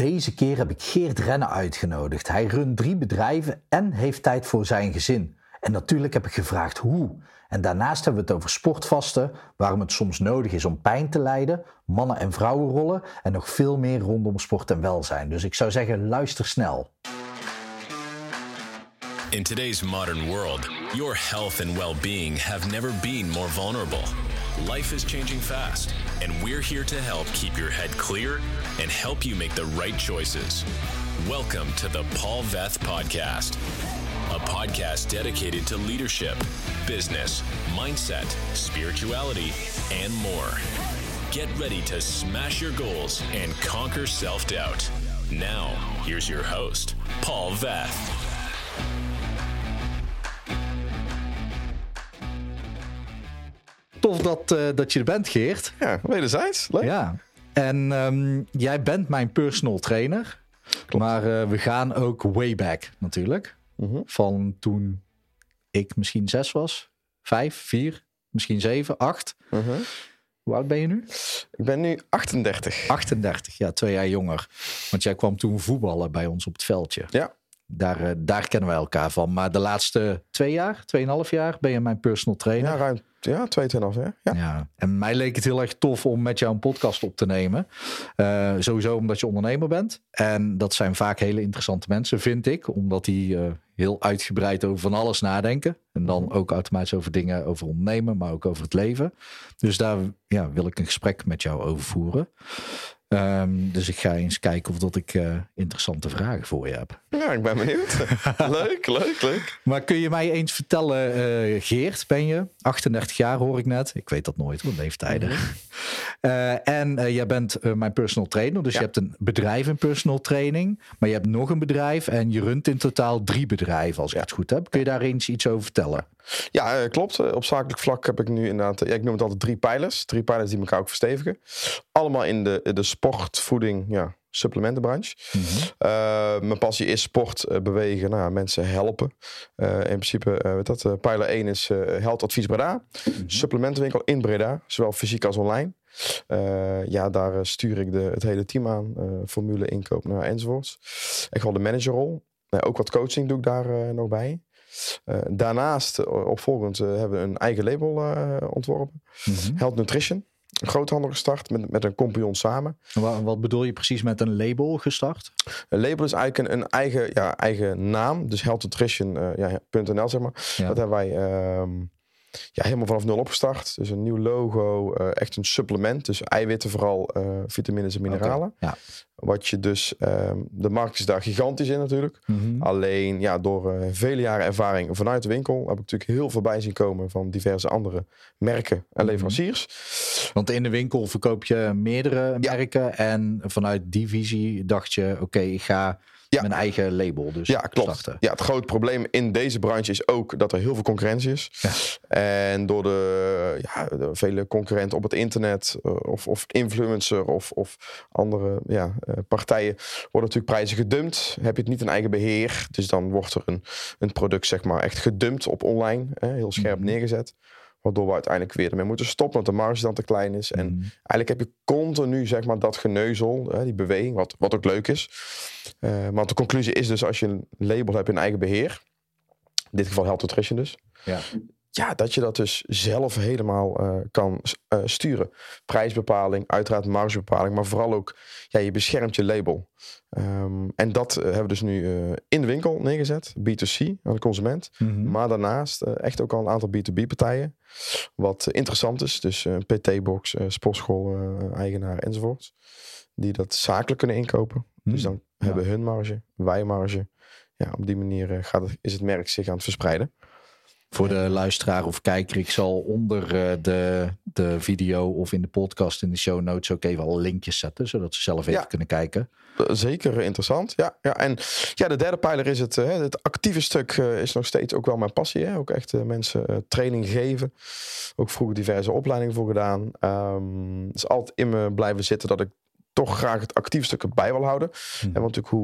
Deze keer heb ik Geert Rennen uitgenodigd. Hij runt 3 bedrijven en heeft tijd voor zijn gezin. En natuurlijk heb ik gevraagd hoe. En daarnaast hebben we het over sportvasten, waarom het soms nodig is om pijn te lijden, mannen- en vrouwenrollen en nog veel meer rondom sport en welzijn. Dus ik zou zeggen, luister snel. In today's modern world, your health and well-being have never been more vulnerable. Life is changing fast, and we're here to help keep your head clear and help you make the right choices. Welcome to the Paul Veth Podcast, a podcast dedicated to leadership, business, mindset, spirituality, and more. Get ready to smash your goals and conquer self-doubt. Now, here's your host, Paul Veth. Tof dat je er bent, Geert. Ja, wederzijds. Leuk. Ja. En jij bent mijn personal trainer. Klopt. Maar we gaan ook way back natuurlijk. Mm-hmm. Van toen ik misschien 6 was. 5, 4, misschien 7, 8. Mm-hmm. Hoe oud ben je nu? Ik ben nu 38. 38, ja, 2 jaar jonger. Want jij kwam toen voetballen bij ons op het veldje. Ja. Daar kennen wij elkaar van. Maar de laatste 2,5 jaar ben je mijn personal trainer. Ja, ruim. Ja, 2,5 jaar. Ja. Ja. En mij leek het heel erg tof om met jou een podcast op te nemen. Sowieso omdat je ondernemer bent. En dat zijn vaak hele interessante mensen, vind ik. Omdat die heel uitgebreid over van alles nadenken. En dan ook automatisch over dingen, over ondernemen, maar ook over het leven. Dus daar wil ik een gesprek met jou over voeren. Dus ik ga eens kijken of dat ik interessante vragen voor je heb. Ja, ik ben benieuwd. Leuk. Maar kun je mij eens vertellen, Geert, ben je 38 jaar, hoor ik net. Ik weet dat nooit, hoor, leeftijden. Mm-hmm. Jij bent mijn personal trainer. Dus je hebt een bedrijf in personal training. Maar je hebt nog een bedrijf en je runt in totaal 3 bedrijven, als ik het goed heb. Kun je daar eens iets over vertellen? Ja, klopt. Op zakelijk vlak heb ik nu inderdaad... ik noem het altijd 3 pijlers. 3 pijlers die elkaar ook verstevigen. Allemaal in de sport, voeding, supplementenbranche. Mm-hmm. Mijn passie is sport, bewegen, mensen helpen. In principe, pijler 1 is Health Advies Breda. Mm-hmm. Supplementenwinkel in Breda, zowel fysiek als online. Daar stuur ik het hele team aan. Formule, inkoop, enzovoorts. Ik had de managerrol. Ook wat coaching doe ik daar nog bij. Daarnaast, opvolgend, hebben we een eigen label ontworpen. Mm-hmm. Health Nutrition. Een groothandel gestart met een compagnon samen. Wat bedoel je precies met een label gestart? Een label is eigenlijk een eigen, eigen naam. Dus healthnutrition.nl, zeg maar. Ja. Dat hebben wij helemaal vanaf 0 opgestart. Dus een nieuw logo, echt een supplement. Dus eiwitten vooral, vitamines en mineralen. Okay. Ja. Wat je dus, de markt is daar gigantisch in natuurlijk. Mm-hmm. Alleen door vele jaren ervaring vanuit de winkel heb ik natuurlijk heel veel bij zien komen van diverse andere merken en leveranciers. Want in de winkel verkoop je meerdere merken en vanuit die visie dacht je, oké, ik ga mijn eigen label dus klopt. Starten. Ja, het groot probleem in deze branche is ook dat er heel veel concurrentie is. Ja. En door de vele concurrenten op het internet of influencer of andere partijen worden natuurlijk prijzen gedumpt. Heb je het niet in eigen beheer, dus dan wordt er een product zeg maar echt gedumpt op online, heel scherp neergezet. Waardoor we uiteindelijk weer ermee moeten stoppen, want de marge dan te klein is. En eigenlijk heb je continu zeg maar, dat geneuzel, die beweging, wat ook leuk is. Want de conclusie is dus, als je een label hebt in eigen beheer, in dit geval Health Nutrition dus, dat je dat dus zelf helemaal kan sturen. Prijsbepaling, uiteraard margebepaling, maar vooral ook, je beschermt je label. En dat hebben we dus nu in de winkel neergezet, B2C, aan de consument. Mm-hmm. Maar daarnaast echt ook al een aantal B2B-partijen, wat interessant is. Dus een PT-box, sportschool, eigenaar enzovoort, die dat zakelijk kunnen inkopen. Mm. Dus dan hebben hun marge, wij marge. Ja, op die manier is het merk zich aan het verspreiden. Voor de luisteraar of kijker, ik zal onder de video of in de podcast in de show notes ook even al linkjes zetten, zodat ze zelf even kunnen kijken. Zeker interessant, ja. En de derde pijler is het actieve stuk is nog steeds ook wel mijn passie. Hè? Ook echt mensen training geven. Ook vroeger diverse opleidingen voor gedaan. Het is altijd in me blijven zitten dat ik toch graag het actieve stuk erbij wil houden. Hm. En want natuurlijk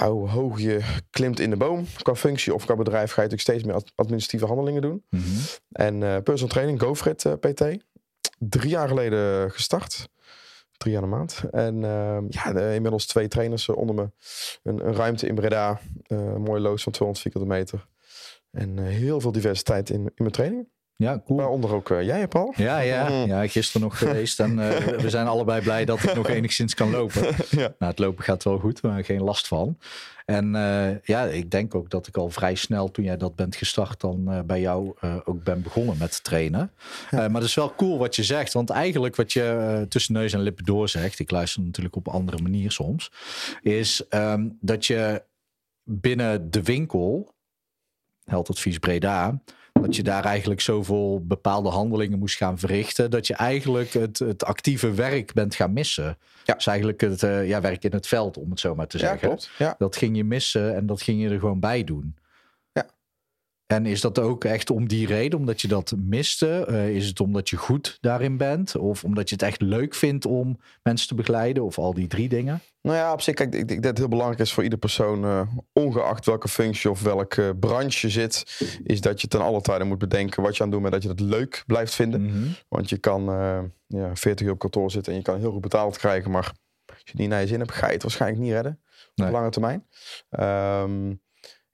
hoe hoog je klimt in de boom, qua functie of qua bedrijf, ga je natuurlijk steeds meer administratieve handelingen doen. Mm-hmm. En personal training, GoFit PT. 3 jaar geleden gestart. 3 jaar de maand. En inmiddels 2 trainers onder me. Een ruimte in Breda. Een mooie loods van 200 vierkante meter. En heel veel diversiteit in mijn trainingen. Ja, cool. Waaronder ook jij, Paul. Ja, gisteren nog geweest. En we zijn allebei blij dat ik nog enigszins kan lopen. Ja. Nou, het lopen gaat wel goed, maar geen last van. En ik denk ook dat ik al vrij snel, toen jij dat bent gestart, dan bij jou ook ben begonnen met trainen. Ja. Maar dat is wel cool wat je zegt. Want eigenlijk wat je tussen neus en lippen door zegt, ik luister natuurlijk op een andere manier soms, is dat je binnen de winkel, Health Advies Breda, dat je daar eigenlijk zoveel bepaalde handelingen moest gaan verrichten, dat je eigenlijk het actieve werk bent gaan missen. Ja. Dus eigenlijk het werk in het veld, om het zo maar te zeggen. Klopt. Ja. Dat ging je missen en dat ging je er gewoon bij doen. Ja. En is dat ook echt om die reden, omdat je dat miste? Is het omdat je goed daarin bent? Of omdat je het echt leuk vindt om mensen te begeleiden? Of al die 3 dingen? Nou ja, op zich, kijk, ik denk dat het heel belangrijk is voor ieder persoon, ongeacht welke functie of welke branche je zit, is dat je ten alle tijde moet bedenken wat je aan het doen bent, dat je het leuk blijft vinden. Mm-hmm. Want je kan 40 uur op kantoor zitten en je kan heel goed betaald krijgen, maar als je het niet naar je zin hebt, ga je het waarschijnlijk niet redden op lange termijn.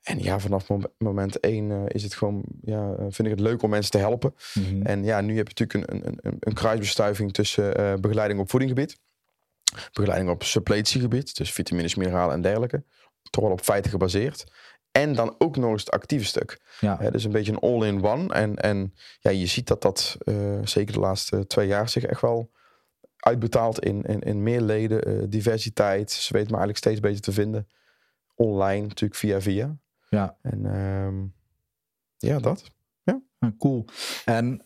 En ja, vanaf moment 1 is het gewoon, vind ik het leuk om mensen te helpen. Mm-hmm. En ja, nu heb je natuurlijk een kruisbestuiving tussen begeleiding op voedingsgebied. Begeleiding op suppletiegebied, dus vitamines, mineralen en dergelijke. Toch wel op feiten gebaseerd. En dan ook nog eens het actieve stuk. Ja. Dus een beetje een all-in-one. En je ziet dat zeker de laatste 2 jaar zich echt wel uitbetaalt in meer leden. Diversiteit, ze weten me eigenlijk steeds beter te vinden. Online natuurlijk via. Ja. En dat. Ja. Cool. En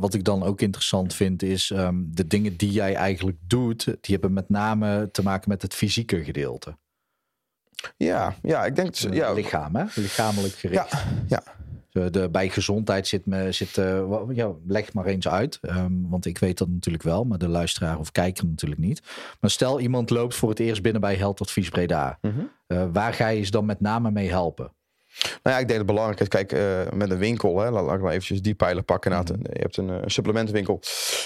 wat ik dan ook interessant vind is de dingen die jij eigenlijk doet, die hebben met name te maken met het fysieke gedeelte. Ja, ik denk het lichaam, hè? Lichamelijk gericht. Ja. Bij gezondheid leg maar eens uit. Want ik weet dat natuurlijk wel, maar de luisteraar of kijker natuurlijk niet. Maar stel iemand loopt voor het eerst binnen bij Health Advies Breda. Mm-hmm. Waar ga je ze dan met name mee helpen? Nou ja, ik denk het belangrijk is, kijk, met een winkel, laat ik maar eventjes die pijler pakken. Mm-hmm. Je hebt een supplementwinkel,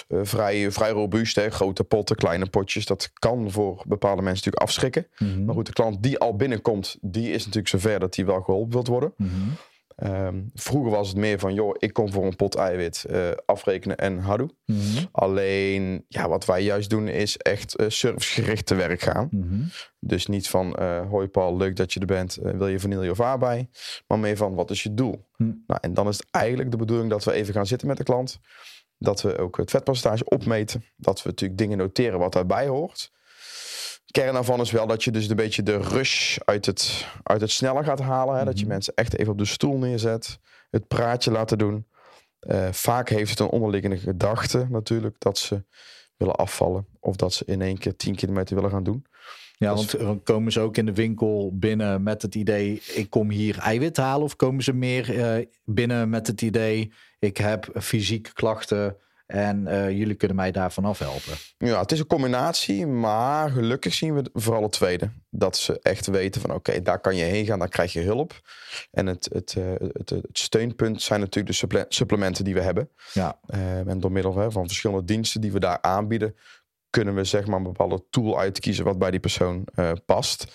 vrij robuust, grote potten, kleine potjes. Dat kan voor bepaalde mensen natuurlijk afschrikken. Mm-hmm. Maar goed, de klant die al binnenkomt, die is natuurlijk zover dat die wel geholpen wilt worden. Mm-hmm. Vroeger was het meer van, joh, ik kom voor een pot eiwit, afrekenen en houdoe. Mm-hmm. Alleen, wat wij juist doen is echt servicegericht te werk gaan. Mm-hmm. Dus niet van, hoi Paul, leuk dat je er bent, wil je vanille of aardbei? Maar meer van, wat is je doel? Mm. Nou, en dan is het eigenlijk de bedoeling dat we even gaan zitten met de klant. Dat we ook het vetpercentage opmeten. Dat we natuurlijk dingen noteren wat daarbij hoort. Kern daarvan is wel dat je dus een beetje de rush uit het snelle gaat halen. Hè? Mm-hmm. Dat je mensen echt even op de stoel neerzet. Het praatje laten doen. Vaak heeft het een onderliggende gedachte natuurlijk. Dat ze willen afvallen. Of dat ze in één keer 10 kilometer willen gaan doen. Ja, want komen ze ook in de winkel binnen met het idee, ik kom hier eiwit halen? Of komen ze meer binnen met het idee, ik heb fysieke klachten en jullie kunnen mij daarvan afhelpen? Ja, het is een combinatie, maar gelukkig zien we vooral het tweede. Dat ze echt weten van oké, daar kan je heen gaan, daar krijg je hulp. En het steunpunt zijn natuurlijk de supplementen die we hebben. Ja. En door middel van verschillende diensten die we daar aanbieden, kunnen we zeg maar een bepaalde tool uitkiezen wat bij die persoon past.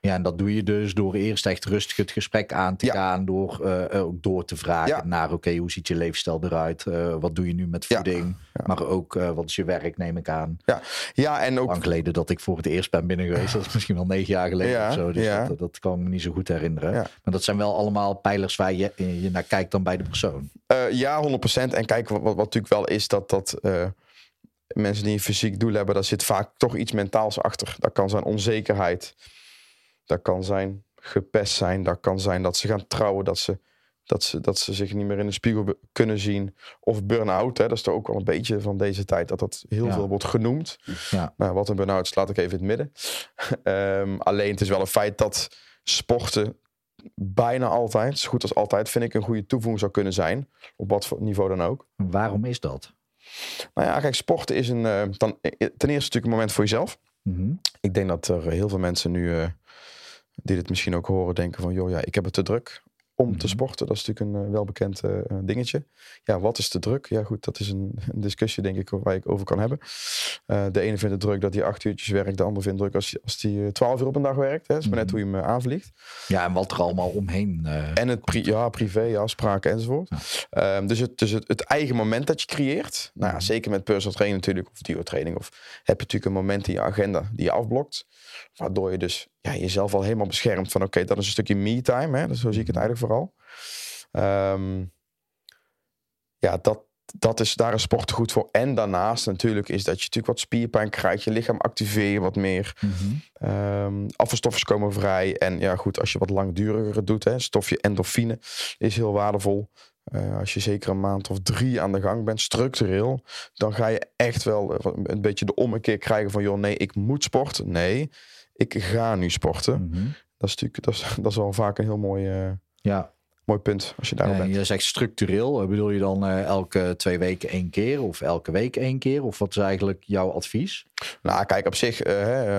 Ja, en dat doe je dus door eerst echt rustig het gesprek aan te gaan. Door ook door te vragen naar oké, hoe ziet je leefstijl eruit? Wat doe je nu met voeding? Ja. Maar ook, wat is je werk, neem ik aan. Ja en ook lang geleden dat ik voor het eerst ben binnen geweest. Dat is misschien wel 9 jaar geleden of zo. Dus dat kan ik me niet zo goed herinneren. Ja. Maar dat zijn wel allemaal pijlers waar je naar kijkt dan bij de persoon. 100%. En kijk, wat natuurlijk wel is dat mensen die een fysiek doel hebben, daar zit vaak toch iets mentaals achter. Dat kan zijn onzekerheid. Dat kan zijn gepest zijn. Dat kan zijn dat ze gaan trouwen. Dat ze zich niet meer in de spiegel kunnen zien. Of burn-out. Hè? Dat is er ook wel een beetje van deze tijd. Dat heel veel wordt genoemd. Ja. Nou, wat een burn-out is, laat ik even in het midden. Alleen het is wel een feit dat sporten bijna altijd, zo goed als altijd, vind ik een goede toevoeging zou kunnen zijn. Op wat voor niveau dan ook. Waarom is dat? Nou ja, kijk, sporten is ten eerste natuurlijk een moment voor jezelf. Mm-hmm. Ik denk dat er heel veel mensen nu die dit misschien ook horen denken van, joh, ik heb het te druk. om te sporten. Dat is natuurlijk een welbekend dingetje. Ja, wat is de druk? Ja goed, dat is een discussie denk ik waar ik over kan hebben. De ene vindt het druk dat hij 8 uurtjes werkt. De ander vindt het druk als hij 12 uur op een dag werkt. Hè. Dat is maar net hoe je hem aanvliegt. Ja, en wat er allemaal omheen en het privé, afspraken enzovoort. Ja. Dus het eigen moment dat je creëert. Nou ja, zeker met personal training natuurlijk. Of duo-training. Of heb je natuurlijk een moment in je agenda die je afblokt. Waardoor je dus jezelf al helemaal beschermt van oké, dat is een stukje me-time. Hè? Dus zo zie ik het eigenlijk vooral. Dat is, daar is sport goed voor. En daarnaast natuurlijk is dat je natuurlijk wat spierpijn krijgt. Je lichaam activeer je wat meer. Afvalstoffen komen vrij. En ja goed, als je wat langduriger doet. Hè, stofje endorfine is heel waardevol. Als je zeker een maand of 3 aan de gang bent, structureel, dan ga je echt wel een beetje de ommekeer krijgen van joh, nee, ik moet sporten. Nee, ik ga nu sporten. Dat is natuurlijk dat is wel vaak een heel mooi, mooi punt als je daarop bent. Je zegt structureel, bedoel je dan elke 2 weken 1 keer of elke week 1 keer? Of wat is eigenlijk jouw advies? Nou, kijk, op zich,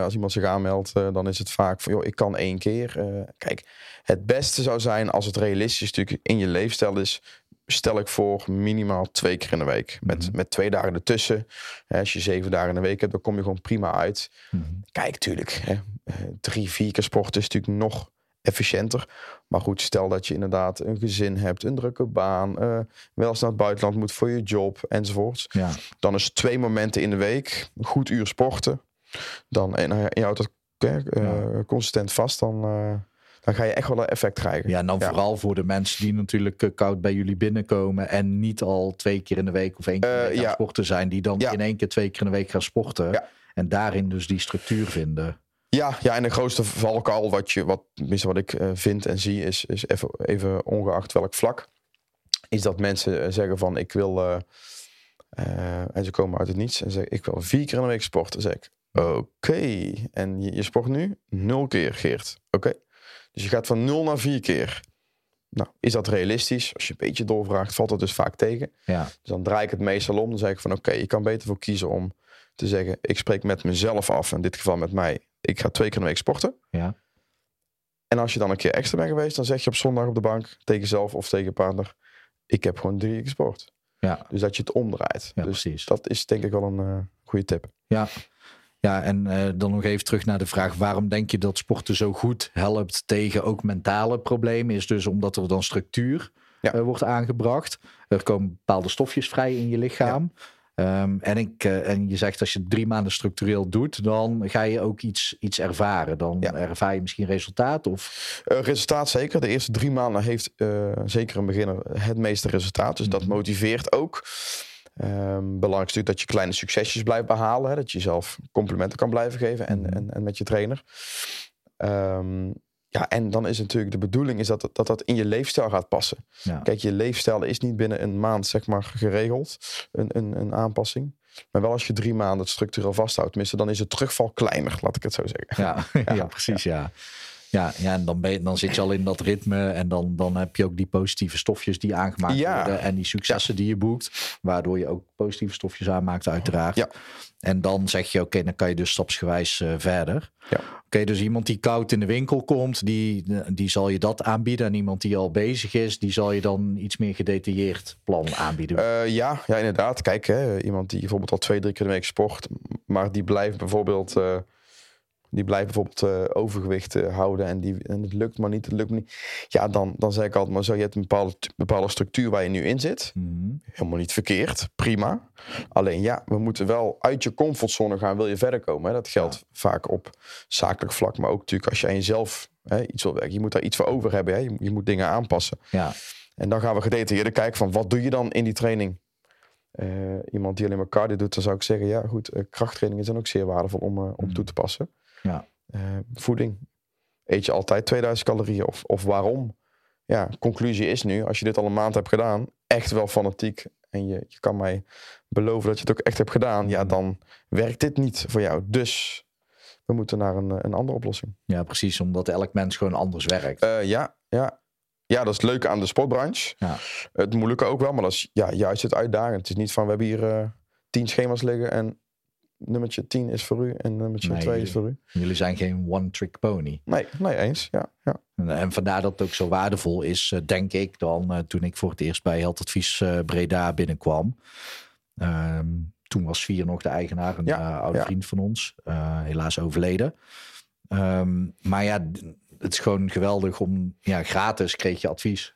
als iemand zich aanmeldt, dan is het vaak van joh, ik kan 1 keer. Kijk, het beste zou zijn als het realistisch natuurlijk in je leefstijl is. Stel ik voor minimaal 2 keer in de week. Met 2 dagen ertussen. Als je 7 dagen in de week hebt, dan kom je gewoon prima uit. Kijk, tuurlijk. 3-4 keer sporten is natuurlijk nog efficiënter. Maar goed, stel dat je inderdaad een gezin hebt, een drukke baan, wel eens naar het buitenland moet voor je job enzovoort. Ja. Dan is 2 momenten in de week, een goed uur sporten. En je houdt dat consistent vast, dan ga je echt wel een effect krijgen. Ja, en dan vooral voor de mensen die natuurlijk koud bij jullie binnenkomen en niet al 2 keer in de week of 1 keer in de week gaan sporten zijn, die dan in 1 keer 2 keer in de week gaan sporten. Ja. En daarin dus die structuur vinden. Ja, en de grootste valkuil wat ik vind en zie is even ongeacht welk vlak, is dat mensen zeggen van ik wil, en ze komen uit het niets en zeggen ik wil 4 keer in de week sporten. Dan zeg ik, oké, en je sport nu 0 keer, Geert. Oké. Dus je gaat van 0 naar 4 keer. Nou, is dat realistisch? Als je een beetje doorvraagt, valt dat dus vaak tegen. Ja. Dus dan draai ik het meestal om. Dan zeg ik van oké, je kan beter voor kiezen om te zeggen, ik spreek met mezelf af, in dit geval met mij, ik ga 2 keer in de week sporten. Ja. En als je dan een keer extra bent geweest, dan zeg je op zondag op de bank tegen jezelf of tegen je partner, ik heb gewoon 3 keer gesport. Ja. Dus dat je het omdraait. Ja, dus precies. Dat is denk ik wel een goede tip. Ja. Ja, en dan nog even terug naar de vraag, waarom denk je dat sporten zo goed helpt tegen ook mentale problemen? Is dus omdat er dan structuur wordt aangebracht. Er komen bepaalde stofjes vrij in je lichaam. Ja. En je zegt als je 3 maanden structureel doet, dan ga je ook iets ervaren. Dan ervaar je misschien resultaat? Of? Resultaat zeker. De eerste 3 maanden heeft zeker een beginner het meeste resultaat. Dus dat motiveert ook. Belangrijk natuurlijk dat je kleine succesjes blijft behalen. Hè, dat je jezelf complimenten kan blijven geven en met je trainer. En dan is natuurlijk de bedoeling is dat in je leefstijl gaat passen. Ja. Kijk, je leefstijl is niet binnen een maand zeg maar geregeld, een aanpassing. Maar wel als je 3 maanden het structureel vasthoudt, tenminste, dan is het terugval kleiner, laat ik het zo zeggen. Ja, precies, ja. Ja, en dan zit je al in dat ritme en dan heb je ook die positieve stofjes die aangemaakt worden en die successen die je boekt, waardoor je ook positieve stofjes aanmaakt uiteraard. Ja. En dan zeg je, oké, dan kan je dus stapsgewijs verder. Ja. Oké, dus iemand die koud in de winkel komt, die zal je dat aanbieden. En iemand die al bezig is, die zal je dan iets meer gedetailleerd plan aanbieden. Ja, inderdaad. Kijk, hè, iemand die bijvoorbeeld al 2-3 keer in de week sport, maar die blijft bijvoorbeeld overgewicht houden en het lukt maar niet. Ja, dan zeg ik altijd maar zo, je hebt een bepaalde structuur waar je nu in zit. Helemaal niet verkeerd, prima. Alleen we moeten wel uit je comfortzone gaan, wil je verder komen. Hè? Dat geldt vaak op zakelijk vlak, maar ook natuurlijk als je aan jezelf iets wil werken. Je moet daar iets voor over hebben, hè? Je moet dingen aanpassen. Ja. En dan gaan we gedetailleerder kijken van wat doe je dan in die training? Iemand die alleen maar cardio doet, dan zou ik zeggen, krachttraining is dan ook zeer waardevol om toe te passen. Ja. Voeding. Eet je altijd 2000 calorieën? Of waarom? Ja, conclusie is nu, als je dit al een maand hebt gedaan, echt wel fanatiek, en je kan mij beloven dat je het ook echt hebt gedaan, dan werkt dit niet voor jou. Dus we moeten naar een andere oplossing. Ja, precies, omdat elk mens gewoon anders werkt. Ja, dat is het leuke aan de sportbranche. Ja. Het moeilijke ook wel, maar dat is juist het uitdagend. Het is niet van, we hebben hier 10 schema's liggen en nummertje 10 is voor u en nummertje 2 is voor u. Jullie zijn geen one-trick pony. Nee, eens. Ja. En vandaar dat het ook zo waardevol is, denk ik, dan toen ik voor het eerst bij Health Advies Breda binnenkwam. Toen was Zwier nog de eigenaar, een oude vriend van ons. Helaas overleden. Maar ja, het is gewoon geweldig om... Ja, gratis kreeg je advies.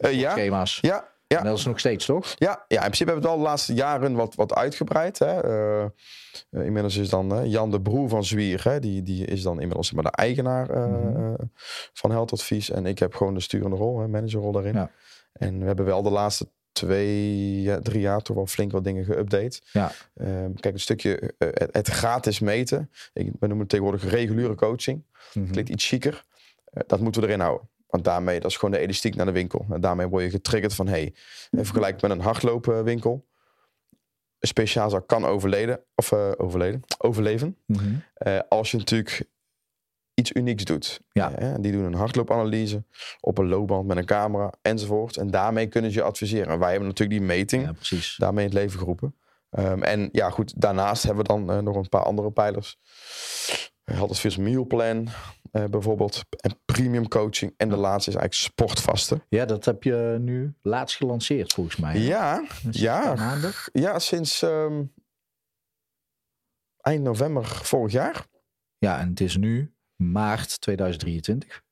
Schema's. Ja. En dat is nog steeds, toch? Ja, in principe hebben we het al de laatste jaren wat uitgebreid. Hè. Inmiddels is dan Jan de Broe van Zwier. Hè. Die is dan inmiddels de eigenaar van Health Advies. En ik heb gewoon de sturende rol, managerrol daarin. Ja. En we hebben wel de laatste 2-3 jaar toch wel flink wat dingen geüpdate. Ja. Kijk, een stukje het gratis meten. We noemen het tegenwoordig reguliere coaching. Mm-hmm. Klinkt iets chiquer. Dat moeten we erin houden. Want daarmee, dat is gewoon de elastiek naar de winkel. En daarmee word je getriggerd van, vergelijk met een hardloopwinkel. Een speciaalzaak kan overleven. Mm-hmm. Als je natuurlijk iets unieks doet. Ja. Die doen een hardloopanalyse op een loopband met een camera enzovoort. En daarmee kunnen ze je adviseren. En wij hebben natuurlijk die meting daarmee in het leven geroepen. Daarnaast hebben we dan nog een paar andere pijlers. Health Advies mealplan bijvoorbeeld. En premium coaching. En de laatste is eigenlijk sportvasten. Ja, dat heb je nu laatst gelanceerd volgens mij. Ja, sinds eind november vorig jaar. Ja, en het is nu maart 2023.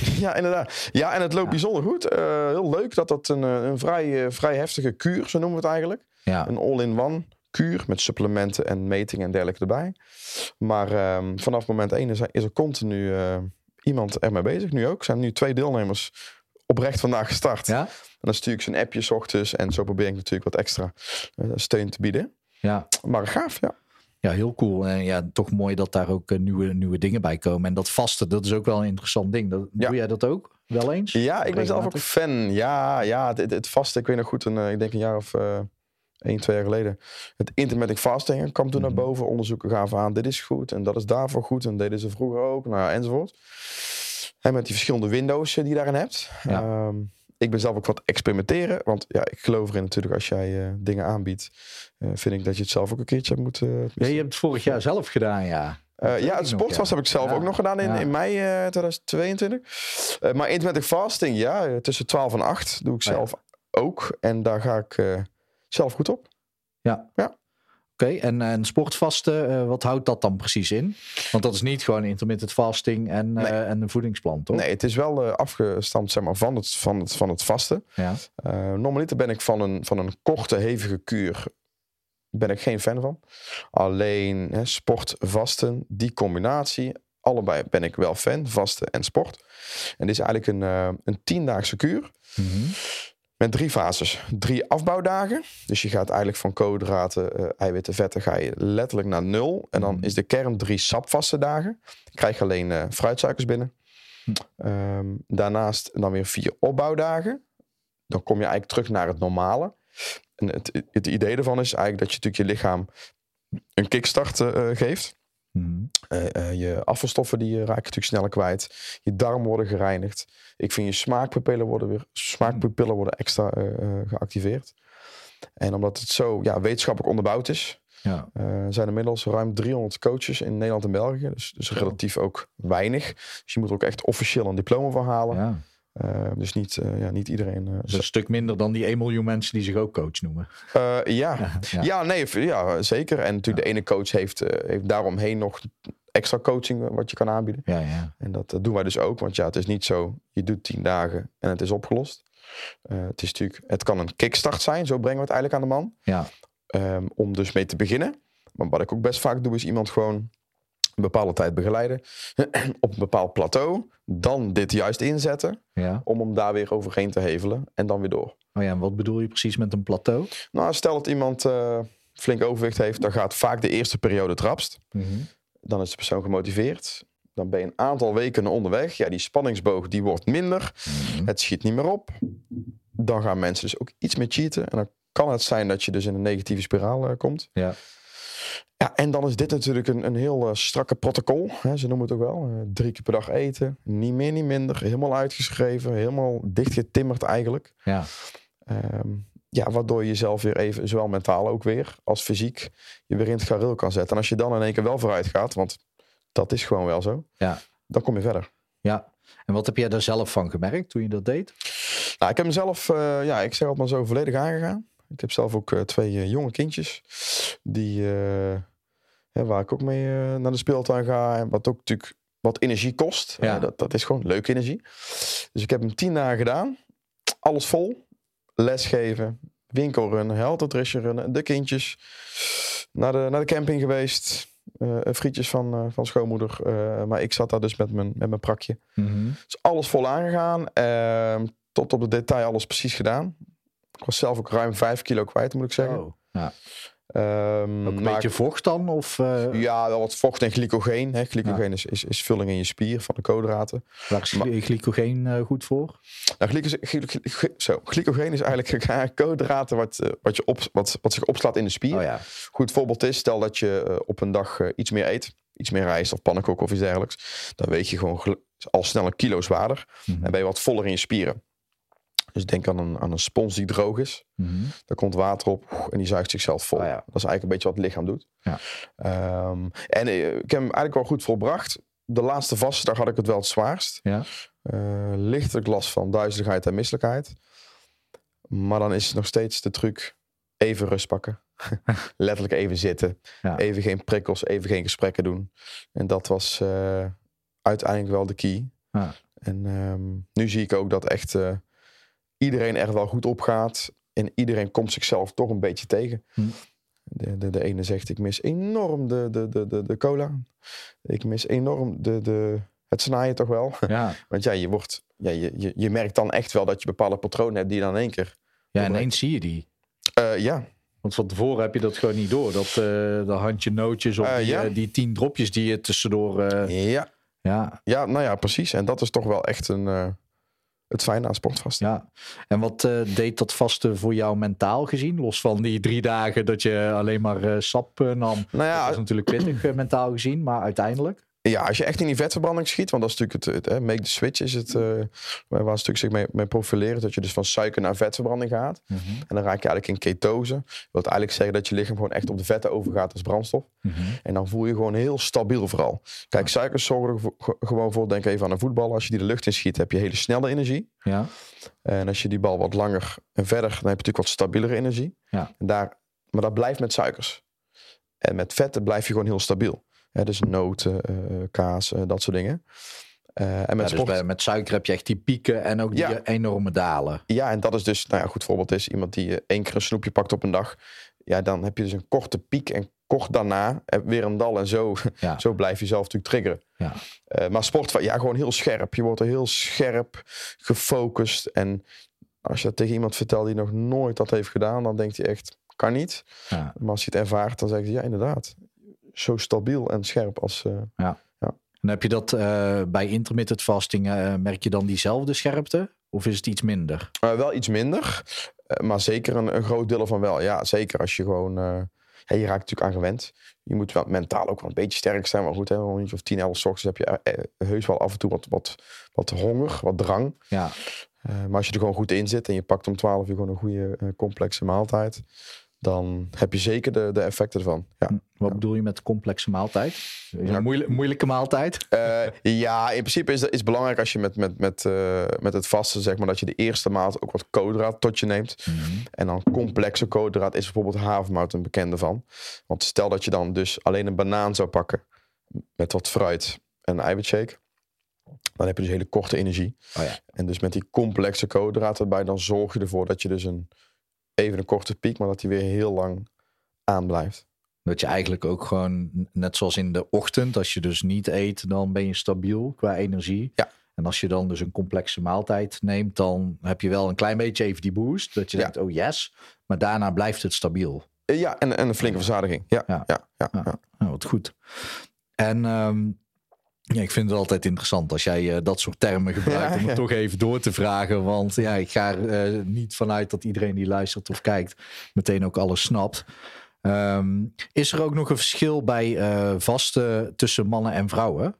Ja, inderdaad. Ja, en het loopt bijzonder goed. Heel leuk dat een vrij heftige kuur, zo noemen we het eigenlijk. Ja. Een all-in-one kuur met supplementen en metingen en dergelijke erbij. Maar vanaf moment 1 is er continu iemand ermee bezig. Nu ook. Er zijn nu 2 deelnemers oprecht vandaag gestart. Ja? En dan stuur ik ze een appje 's ochtends. En zo probeer ik natuurlijk wat extra steun te bieden. Ja. Maar gaaf, ja. Ja, heel cool. En ja, toch mooi dat daar ook nieuwe dingen bij komen. En dat vasten, dat is ook wel een interessant ding. Doe jij dat ook wel eens? Ja, ik ben zelf ook fan. Ja, het vasten. Ik weet nog goed, ik denk een jaar of 1-2 jaar geleden. Het intermittent fasting kwam toen naar boven. Onderzoeken gaven aan, dit is goed. En dat is daarvoor goed. En deden ze vroeger ook. Nou, enzovoort. En met die verschillende windows die je daarin hebt. Ja. Ik ben zelf ook wat experimenteren. Want ja, ik geloof erin natuurlijk, als jij dingen aanbiedt, vind ik dat je het zelf ook een keertje moet... je hebt het vorig jaar zelf gedaan, ja. Het sportvast heb ik zelf ook nog gedaan in mei 2022. Maar intermittent fasting, tussen 12 en 8 doe ik zelf ook. En daar ga ik zelf goed op. Ja. Oké, en sportvasten, wat houdt dat dan precies in? Want dat is niet gewoon intermittent fasting en een voedingsplan, toch? Nee, het is wel afgestampt van het vasten. Ja. Normaliter ben ik van een korte, hevige kuur ben ik geen fan van. Alleen sportvasten, die combinatie, allebei ben ik wel fan, vasten en sport. En dit is eigenlijk een 10-daagse kuur. Mm-hmm. Met 3 fases. 3 afbouwdagen. Dus je gaat eigenlijk van koolhydraten, eiwitten, vetten ga je letterlijk naar 0. En dan is de kern 3 sapvaste dagen. Krijg je alleen fruitsuikers binnen. Daarnaast dan weer 4 opbouwdagen. Dan kom je eigenlijk terug naar het normale. En het idee daarvan is eigenlijk dat je natuurlijk je lichaam een kickstart geeft. Je afvalstoffen die raak je natuurlijk sneller kwijt. Je darmen worden gereinigd. Ik vind je smaakpapillen worden extra geactiveerd. En omdat het zo wetenschappelijk onderbouwd is, zijn inmiddels ruim 300 coaches in Nederland en België. Dus relatief ook weinig. Dus je moet er ook echt officieel een diploma voor halen. Ja. Dus niet iedereen... Dus een stuk minder dan die 1 miljoen mensen die zich ook coach noemen. Zeker. En natuurlijk de ene coach heeft daaromheen nog extra coaching wat je kan aanbieden. Ja. En dat doen wij dus ook. Want het is niet zo, je doet 10 dagen en het is opgelost. Het is natuurlijk, het kan een kickstart zijn. Zo brengen we het eigenlijk aan de man. Ja. Om dus mee te beginnen. Maar wat ik ook best vaak doe, is iemand gewoon een bepaalde tijd begeleiden op een bepaald plateau, dan dit juist inzetten om hem daar weer overheen te hevelen en dan weer door. Oh ja, en wat bedoel je precies met een plateau? Nou, stel dat iemand flink overwicht heeft, dan gaat vaak de eerste periode trapst. Mm-hmm. Dan is de persoon gemotiveerd. Dan ben je een aantal weken onderweg. Ja, die spanningsboog die wordt minder. Mm-hmm. Het schiet niet meer op. Dan gaan mensen dus ook iets meer cheaten en dan kan het zijn dat je dus in een negatieve spiraal komt. Ja. Ja, en dan is dit natuurlijk een heel strakke protocol. Hè, ze noemen het ook wel. 3 keer per dag eten. Niet meer, niet minder. Helemaal uitgeschreven. Helemaal dichtgetimmerd eigenlijk. Ja. Ja, waardoor je jezelf weer even, zowel mentaal ook weer als fysiek, je weer in het gareel kan zetten. En als je dan in één keer wel vooruit gaat, want dat is gewoon wel zo, ja, dan kom je verder. Ja, en wat heb jij daar zelf van gemerkt toen je dat deed? Nou, ik heb mezelf, ik zeg het maar zo, volledig aangegaan. Ik heb zelf ook twee jonge kindjes, waar ik ook mee naar de speeltuin ga. En wat ook natuurlijk wat energie kost. Ja. Dat is gewoon leuke energie. Dus ik heb hem 10 dagen gedaan. Alles vol. Lesgeven, winkelrunnen, Health Nutrition runnen, de kindjes, naar de camping geweest, frietjes van schoonmoeder. Maar ik zat daar dus met mijn prakje. Mm-hmm. Dus alles vol aangegaan, tot op de detail alles precies gedaan. Ik was zelf ook ruim 5 kilo kwijt, moet ik zeggen. Oh, ja. Ook een beetje vocht dan? Ja, wel wat vocht en glycogeen. Hè. Glycogeen is vulling in je spier van de koolhydraten. Waar is glycogeen goed voor? Nou, glycogeen is eigenlijk koolhydraten wat zich opslaat in de spier. Oh, ja. Goed voorbeeld is, stel dat je op een dag iets meer eet. Iets meer rijst of pannenkoeken of iets dergelijks. Dan weeg je gewoon al snel een kilo zwaarder. Mm-hmm. En ben je wat voller in je spieren. Dus denk aan een spons die droog is. Mm-hmm. Daar komt water op en die zuigt zichzelf vol. Ah, ja. Dat is eigenlijk een beetje wat het lichaam doet. Ja. En ik heb hem eigenlijk wel goed volbracht. De laatste vaste dag had ik het wel het zwaarst. Ja. Lichtelijk last van duizeligheid en misselijkheid. Maar dan is het nog steeds de truc even rust pakken. Letterlijk even zitten. Ja. Even geen prikkels, even geen gesprekken doen. En dat was uiteindelijk wel de key. Ja. En nu zie ik ook dat echt... iedereen er wel goed op gaat. En iedereen komt zichzelf toch een beetje tegen. De ene zegt, ik mis enorm de cola. Ik mis enorm het snaaien toch wel. Ja. Want je merkt dan echt wel dat je bepaalde patronen hebt die je dan in één keer... Ja, ineens zie je die. Ja. Want van tevoren heb je dat gewoon niet door. Dat handje nootjes of die 10 dropjes die je tussendoor... Ja, nou ja, precies. En dat is toch wel echt een... Het fijne aan sportvasten. Ja. En wat deed dat vasten voor jou mentaal gezien? Los van die 3 dagen dat je alleen maar sap nam. Nou ja, dat was natuurlijk pittig mentaal gezien, maar uiteindelijk? Ja, als je echt in die vetverbranding schiet, want dat is natuurlijk het make the switch is het... waar ze natuurlijk zich mee profileren, dat je dus van suiker naar vetverbranding gaat. Mm-hmm. En dan raak je eigenlijk in ketose. Dat wil eigenlijk zeggen dat je lichaam gewoon echt op de vetten overgaat als brandstof. Mm-hmm. En dan voel je gewoon heel stabiel vooral. Kijk, suikers zorgen gewoon voor, denk even aan een voetbal. Als je die de lucht in schiet, heb je hele snelle energie. Ja. En als je die bal wat langer en verder, dan heb je natuurlijk wat stabielere energie. Ja. Maar dat blijft met suikers. En met vetten blijf je gewoon heel stabiel. Ja, dus noten, kaas, dat soort dingen. En met sport... dus met suiker heb je echt die pieken en ook die enorme dalen. Ja, en dat is dus, nou ja, een goed voorbeeld is iemand die 1 keer een snoepje pakt op een dag. Ja, dan heb je dus een korte piek en kort daarna weer een dal en zo blijf je zelf natuurlijk triggeren. Ja. Maar sport, gewoon heel scherp. Je wordt er heel scherp, gefocust. En als je dat tegen iemand vertelt die nog nooit dat heeft gedaan, dan denkt hij echt, kan niet. Ja. Maar als je het ervaart, dan zegt hij, ja, inderdaad. Zo stabiel en scherp als... En heb je dat bij intermittent fasting... merk je dan diezelfde scherpte? Of is het iets minder? Wel iets minder. Maar zeker een groot deel ervan wel. Ja, zeker als je gewoon... je raakt natuurlijk aan gewend. Je moet wel mentaal ook wel een beetje sterk zijn. Maar goed, hè, om 10, 11 ochtends heb je heus wel af en toe wat honger, wat drang. Ja. Maar als je er gewoon goed in zit... en je pakt om 12 uur gewoon een goede complexe maaltijd... dan heb je zeker de effecten ervan. Ja. Wat bedoel je met complexe maaltijd? Moeilijke maaltijd? In principe is het belangrijk als je met het vasten... zeg maar dat je de eerste maand ook wat koolhydraat tot je neemt. Mm-hmm. En dan complexe koolhydraat is bijvoorbeeld havermout een bekende van. Want stel dat je dan dus alleen een banaan zou pakken... met wat fruit en een eiwitshake... dan heb je dus hele korte energie. Oh ja. En dus met die complexe koolhydraten erbij... dan zorg je ervoor dat je dus even een korte piek, maar dat die weer heel lang aanblijft. Dat je eigenlijk ook gewoon, net zoals in de ochtend... als je dus niet eet, dan ben je stabiel qua energie. Ja. En als je dan dus een complexe maaltijd neemt... dan heb je wel een klein beetje even die boost. Dat je denkt, oh yes. Maar daarna blijft het stabiel. Ja, en een flinke verzadiging. Ja. Nou, wat goed. En... ik vind het altijd interessant als jij dat soort termen gebruikt... om het toch even door te vragen. Want ik ga er niet vanuit dat iedereen die luistert of kijkt... meteen ook alles snapt. Is er ook nog een verschil bij vasten tussen mannen en vrouwen?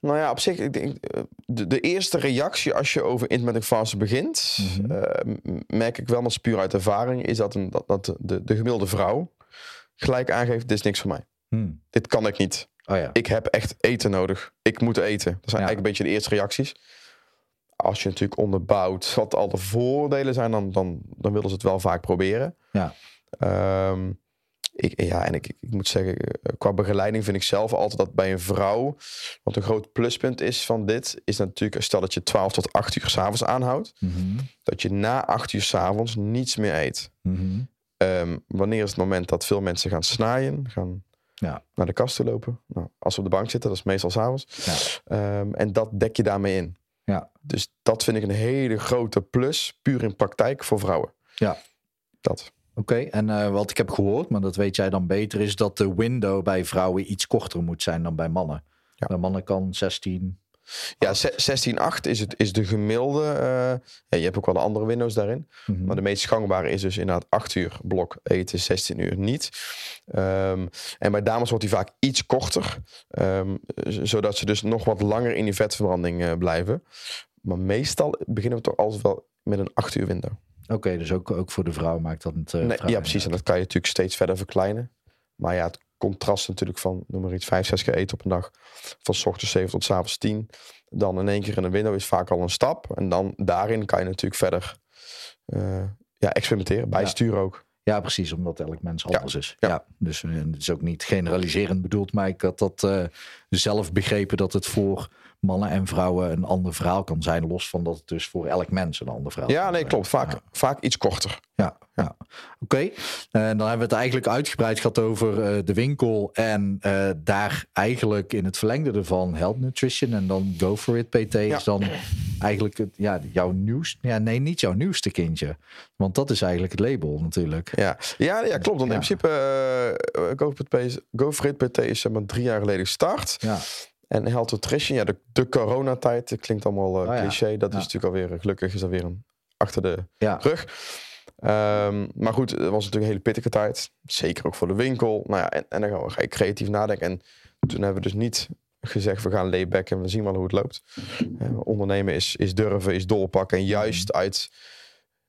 Nou ja, op zich, ik denk, de eerste reactie als je over intermittent fasten begint, merk ik wel, maar puur uit ervaring, is dat de gemiddelde vrouw gelijk aangeeft, dit is niks voor mij. Dit kan ik niet. Oh ja. Ik heb echt eten nodig. Ik moet eten. Dat zijn eigenlijk een beetje de eerste reacties. Als je natuurlijk onderbouwt wat al de voordelen zijn, dan willen ze het wel vaak proberen. Ja. Ik moet zeggen, qua begeleiding vind ik zelf altijd dat bij een vrouw, wat een groot pluspunt is van dit, is natuurlijk, stel dat je 12 tot 8 uur 's avonds aanhoudt, dat je na 8 uur 's avonds niets meer eet. Wanneer is het moment dat veel mensen gaan snaaien, naar de kast te lopen? Nou, als ze op de bank zitten, dat is meestal 's avonds. Ja. En dat dek je daarmee in. Ja. Dus dat vind ik een hele grote plus, puur in praktijk voor vrouwen. Ja. Dat. Oké, en wat ik heb gehoord, maar dat weet jij dan beter, is dat de window bij vrouwen iets korter moet zijn dan bij mannen. Ja. Bij mannen kan 16... 16,8 is de gemiddelde. Je hebt ook wel de andere windows daarin. Maar de meest gangbare is dus inderdaad 8 uur blok eten, 16 uur niet. En bij dames wordt die vaak iets korter. Zodat ze dus nog wat langer in die vetverbranding blijven. Maar meestal beginnen we toch altijd wel met een 8 uur window. Oké, dus ook voor de vrouw maakt dat het... ja, precies. En dat kan je natuurlijk steeds verder verkleinen. Maar ja, het contrast natuurlijk van, noem maar iets, 5-6 keer eten op een dag. Van 's ochtends 7 tot 's avonds 10. Dan in één keer in een window is vaak al een stap. En dan daarin kan je natuurlijk verder experimenteren, bijsturen ook. Ja, precies, omdat elk mens anders is. Ja. Dus het is ook niet generaliserend bedoeld, maar ik had dat zelf begrepen dat het voor mannen en vrouwen een ander verhaal kan zijn, los van dat het dus voor elk mens een ander verhaal kan zijn. Klopt. Vaak iets korter. Ja. Oké. En dan hebben we het eigenlijk uitgebreid gehad over de winkel en daar eigenlijk in het verlengde ervan Health Nutrition en dan GoFit PT is dan eigenlijk jouw nieuws. Ja, nee, niet jouw nieuwste kindje. Want dat is eigenlijk het label natuurlijk. Ja, klopt. Want in principe GoFit PT is zeg maar 3 jaar geleden gestart. Ja. En Health Nutrition, de coronatijd, dat klinkt allemaal cliché. Dat is natuurlijk alweer, gelukkig is dat weer achter de rug. Maar goed, het was natuurlijk een hele pittige tijd. Zeker ook voor de winkel. Nou ja, en dan ga ik creatief nadenken. En toen hebben we dus niet gezegd, we gaan layback en we zien wel hoe het loopt. Ondernemen is durven, is doorpakken. En juist uit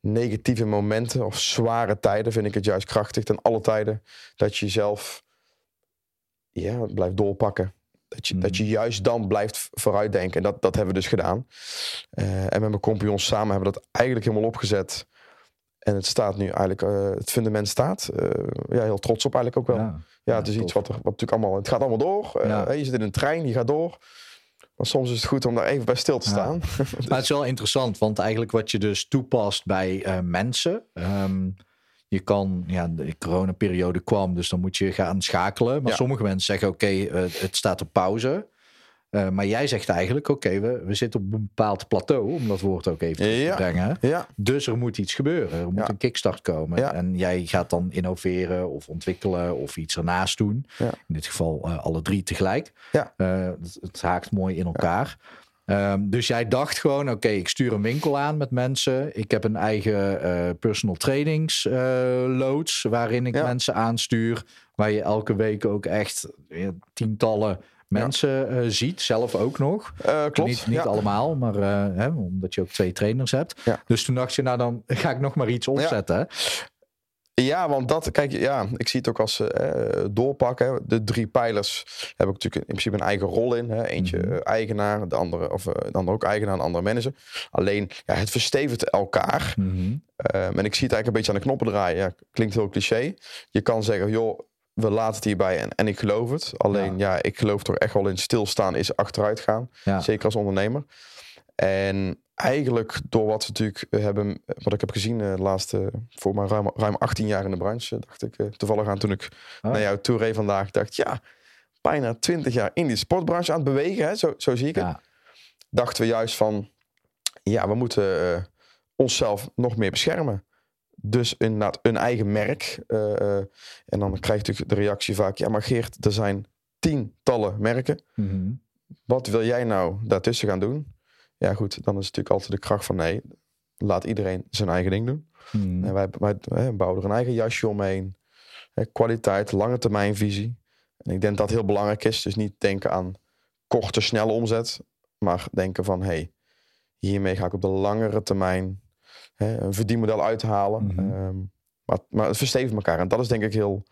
negatieve momenten of zware tijden vind ik het juist krachtig. Ten alle tijden dat je jezelf blijft doorpakken. Dat je juist dan blijft vooruitdenken. En dat hebben we dus gedaan. En met mijn compagnons samen hebben we dat eigenlijk helemaal opgezet. En het staat nu eigenlijk, het fundament staat. Heel trots op eigenlijk ook wel. Ja, het is tof. Iets wat natuurlijk allemaal, het gaat allemaal door. Je zit in een trein, je gaat door. Maar soms is het goed om daar even bij stil te staan. Dus. Maar het is wel interessant, want eigenlijk wat je dus toepast bij mensen... Je kan, de coronaperiode kwam, dus dan moet je gaan schakelen. Maar sommige mensen zeggen, het staat op pauze. Maar jij zegt eigenlijk, we zitten op een bepaald plateau, om dat woord ook even te brengen. Ja. Dus er moet iets gebeuren. Er moet een kickstart komen. Ja. En jij gaat dan innoveren of ontwikkelen of iets ernaast doen. Ja. In dit geval alle drie tegelijk. Ja. Het haakt mooi in elkaar. Ja. Dus jij dacht gewoon, ik stuur een winkel aan met mensen. Ik heb een eigen personal trainings loods waarin ik mensen aanstuur. Waar je elke week ook echt tientallen mensen ziet. Zelf ook nog. Klopt. Niet allemaal, maar omdat je ook 2 trainers hebt. Ja. Dus toen dacht je, nou dan ga ik nog maar iets opzetten. Ja, want dat, ik zie het ook als doorpakken. De 3 pijlers heb ik natuurlijk in principe een eigen rol in. Hè. Eentje eigenaar, de andere ook eigenaar, de andere manager. Alleen, het verstevigt elkaar. En ik zie het eigenlijk een beetje aan de knoppen draaien. Ja, klinkt heel cliché. Je kan zeggen, joh, we laten het hierbij en ik geloof het. Alleen, ik geloof toch echt wel in stilstaan is achteruit gaan. Ja. Zeker als ondernemer. En eigenlijk door wat we natuurlijk hebben, wat ik heb gezien de laatste, voor mij ruim 18 jaar in de branche, dacht ik toevallig aan toen ik naar jou toe reed vandaag, dacht bijna 20 jaar in die sportbranche aan het bewegen, hè? Zo zie ik het. Dachten we juist van, we moeten onszelf nog meer beschermen. Dus inderdaad een eigen merk. En dan krijg je natuurlijk de reactie vaak, maar Geert, er zijn tientallen merken. Wat wil jij nou daartussen gaan doen? Ja goed, dan is het natuurlijk altijd de kracht van nee, laat iedereen zijn eigen ding doen. En wij bouwen er een eigen jasje omheen. Kwaliteit, lange termijn visie. En ik denk dat heel belangrijk is. Dus niet denken aan korte, snelle omzet. Maar denken van, hey, hiermee ga ik op de langere termijn een verdienmodel uithalen. Mm-hmm. Maar het verstevigt elkaar. En dat is denk ik heel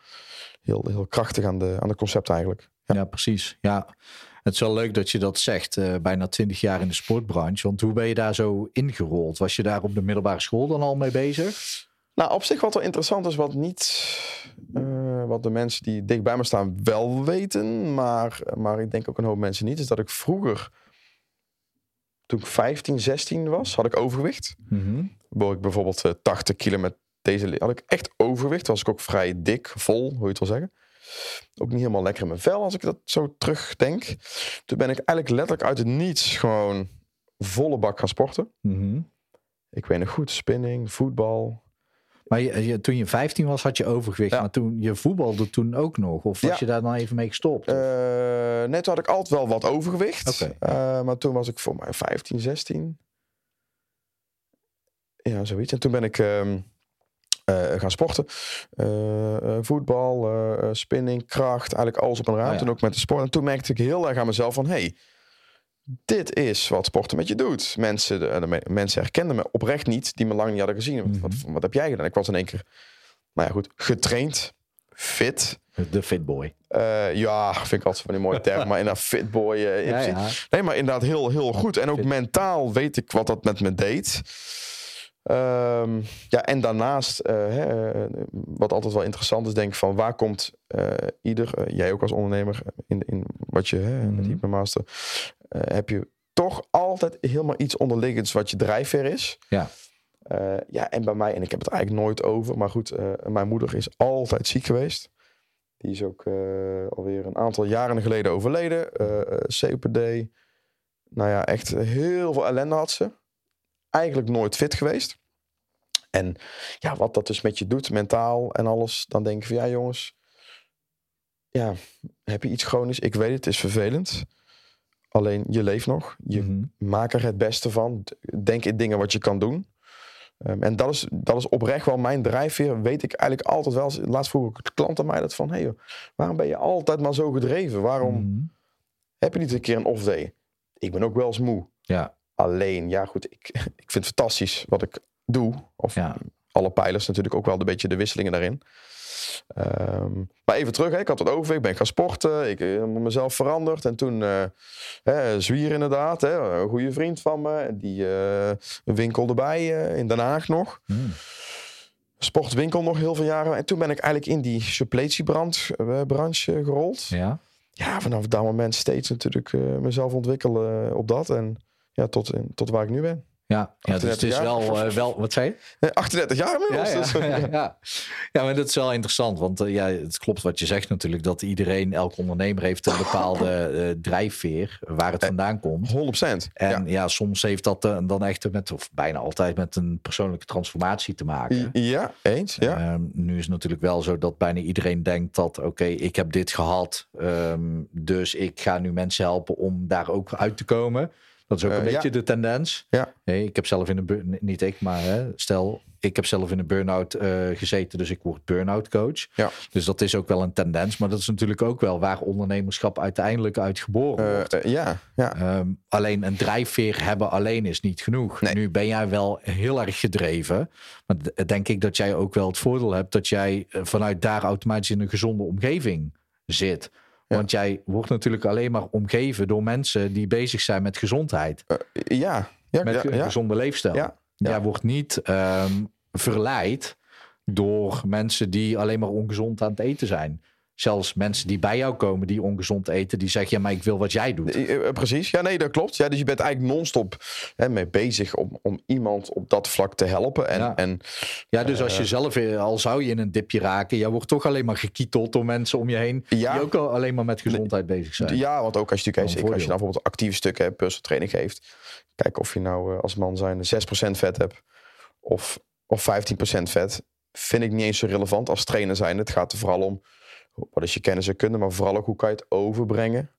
krachtig aan de concept eigenlijk. Ja, precies. Ja. Het is wel leuk dat je dat zegt. Bijna 20 jaar in de sportbranche. Want hoe ben je daar zo ingerold? Was je daar op de middelbare school dan al mee bezig? Nou, op zich wat wel interessant is, wat niet... wat de mensen die dicht bij me staan wel weten. Maar ik denk ook een hoop mensen niet. Is dat ik vroeger... Toen ik 15, 16 was, had ik overgewicht. Mm-hmm. Woog ik bijvoorbeeld 80 kilo met deze... Had ik echt overgewicht. Was ik ook vrij dik, vol, hoe je het wil zeggen. Ook niet helemaal lekker in mijn vel, als ik dat zo terugdenk. Toen ben ik eigenlijk letterlijk uit het niets gewoon volle bak gaan sporten. Mm-hmm. Ik weet nog goed, spinning, voetbal. Maar toen je 15 was, had je overgewicht. Ja. Maar toen je voetbalde toen ook nog? Of was je daar dan even mee gestopt? Net had ik altijd wel wat overgewicht. Okay. Maar toen was ik voor mij 15, 16. Ja, zoiets. En toen ben ik... gaan sporten. Voetbal, spinning, kracht, eigenlijk alles op een ruimte. En ook met de sport. En toen merkte ik heel erg aan mezelf van... Hey, dit is wat sporten met je doet. Mensen herkenden me oprecht niet... die me lang niet hadden gezien. Mm-hmm. Wat heb jij gedaan? Ik was in één keer... Nou ja, goed, getraind. Fit. De fitboy. Ja, vind ik altijd van die mooie term. Maar inderdaad, fitboy. Nee, maar inderdaad heel goed. En ook fit. Mentaal weet ik wat dat met me deed... en daarnaast, wat altijd wel interessant is, denk ik van waar komt ieder, jij ook als ondernemer, in wat je met Hypermaster, heb je toch altijd helemaal iets onderliggends wat je drijfveer is. Ja. En bij mij, en ik heb het eigenlijk nooit over, maar goed, mijn moeder is altijd ziek geweest. Die is ook alweer een aantal jaren geleden overleden. COPD, nou ja, echt heel veel ellende had ze. Eigenlijk nooit fit geweest. En ja, wat dat dus met je doet, mentaal en alles. Dan denk ik van, ja jongens. Ja, heb je iets chronisch? Ik weet het is vervelend. Alleen, je leeft nog. Je maakt er het beste van. Denk in dingen wat je kan doen. En dat is oprecht wel mijn drijfveer. Weet ik eigenlijk altijd wel. Laatst vroeg ik de klant aan mij dat van... Hey, waarom ben je altijd maar zo gedreven? Waarom heb je niet een keer een off day? Ik ben ook wel eens moe. Ja. Alleen, ja goed, ik vind het fantastisch wat ik doe. Of alle pijlers natuurlijk ook wel een beetje de wisselingen daarin. Maar even terug, ik had het overgewicht, ben gaan sporten. Ik heb mezelf veranderd. En toen Zwier inderdaad, een goede vriend van me. Die winkelde bij in Den Haag nog. Sportwinkel nog heel veel jaren. En toen ben ik eigenlijk in die suppletiebrandbranche gerold. Ja, vanaf dat moment steeds natuurlijk mezelf ontwikkelen op dat en... Ja, tot waar ik nu ben. Ja, dus het is wel... Wat zei je? 38 jaar inmiddels. Ja, maar dat is wel interessant. Want het klopt wat je zegt natuurlijk. Dat iedereen, elk ondernemer heeft een bepaalde drijfveer. Waar het vandaan komt. 100%. En ja, soms heeft dat dan echt met... Of bijna altijd met een persoonlijke transformatie te maken. Ja, eens. Ja. Nu is het natuurlijk wel zo dat bijna iedereen denkt dat... Oké, ik heb dit gehad. Dus ik ga nu mensen helpen om daar ook uit te komen. Dat is ook een beetje de tendens. Ja. Nee, ik heb zelf in een burn-out gezeten, dus ik word burn-out coach. Ja. Dus dat is ook wel een tendens, maar dat is natuurlijk ook wel waar ondernemerschap uiteindelijk uit geboren wordt. Alleen een drijfveer hebben alleen is niet genoeg. Nee. Nu ben jij wel heel erg gedreven, maar denk ik dat jij ook wel het voordeel hebt dat jij vanuit daar automatisch in een gezonde omgeving zit. Ja. Want jij wordt natuurlijk alleen maar omgeven door mensen die bezig zijn met gezondheid. Met een gezonde leefstijl. Jij wordt niet verleid door mensen die alleen maar ongezond aan het eten zijn. Zelfs mensen die bij jou komen die ongezond eten, die zeggen, ja, maar ik wil wat jij doet. Precies, ja, nee, dat klopt. Ja, dus je bent eigenlijk non-stop mee bezig om iemand op dat vlak te helpen. Dus als je zelf, al zou je in een dipje raken, jij wordt toch alleen maar gekieteld door mensen om je heen die ook alleen maar met gezondheid bezig zijn. Ja, want ook als je natuurlijk als je nou bijvoorbeeld actieve stukken hebt, personal training geeft, kijk of je nou als man zijn 6% vet hebt of 15% vet, vind ik niet eens zo relevant als trainer zijn. Het gaat er vooral om wat is je kennis en kunde, maar vooral ook hoe kan je het overbrengen?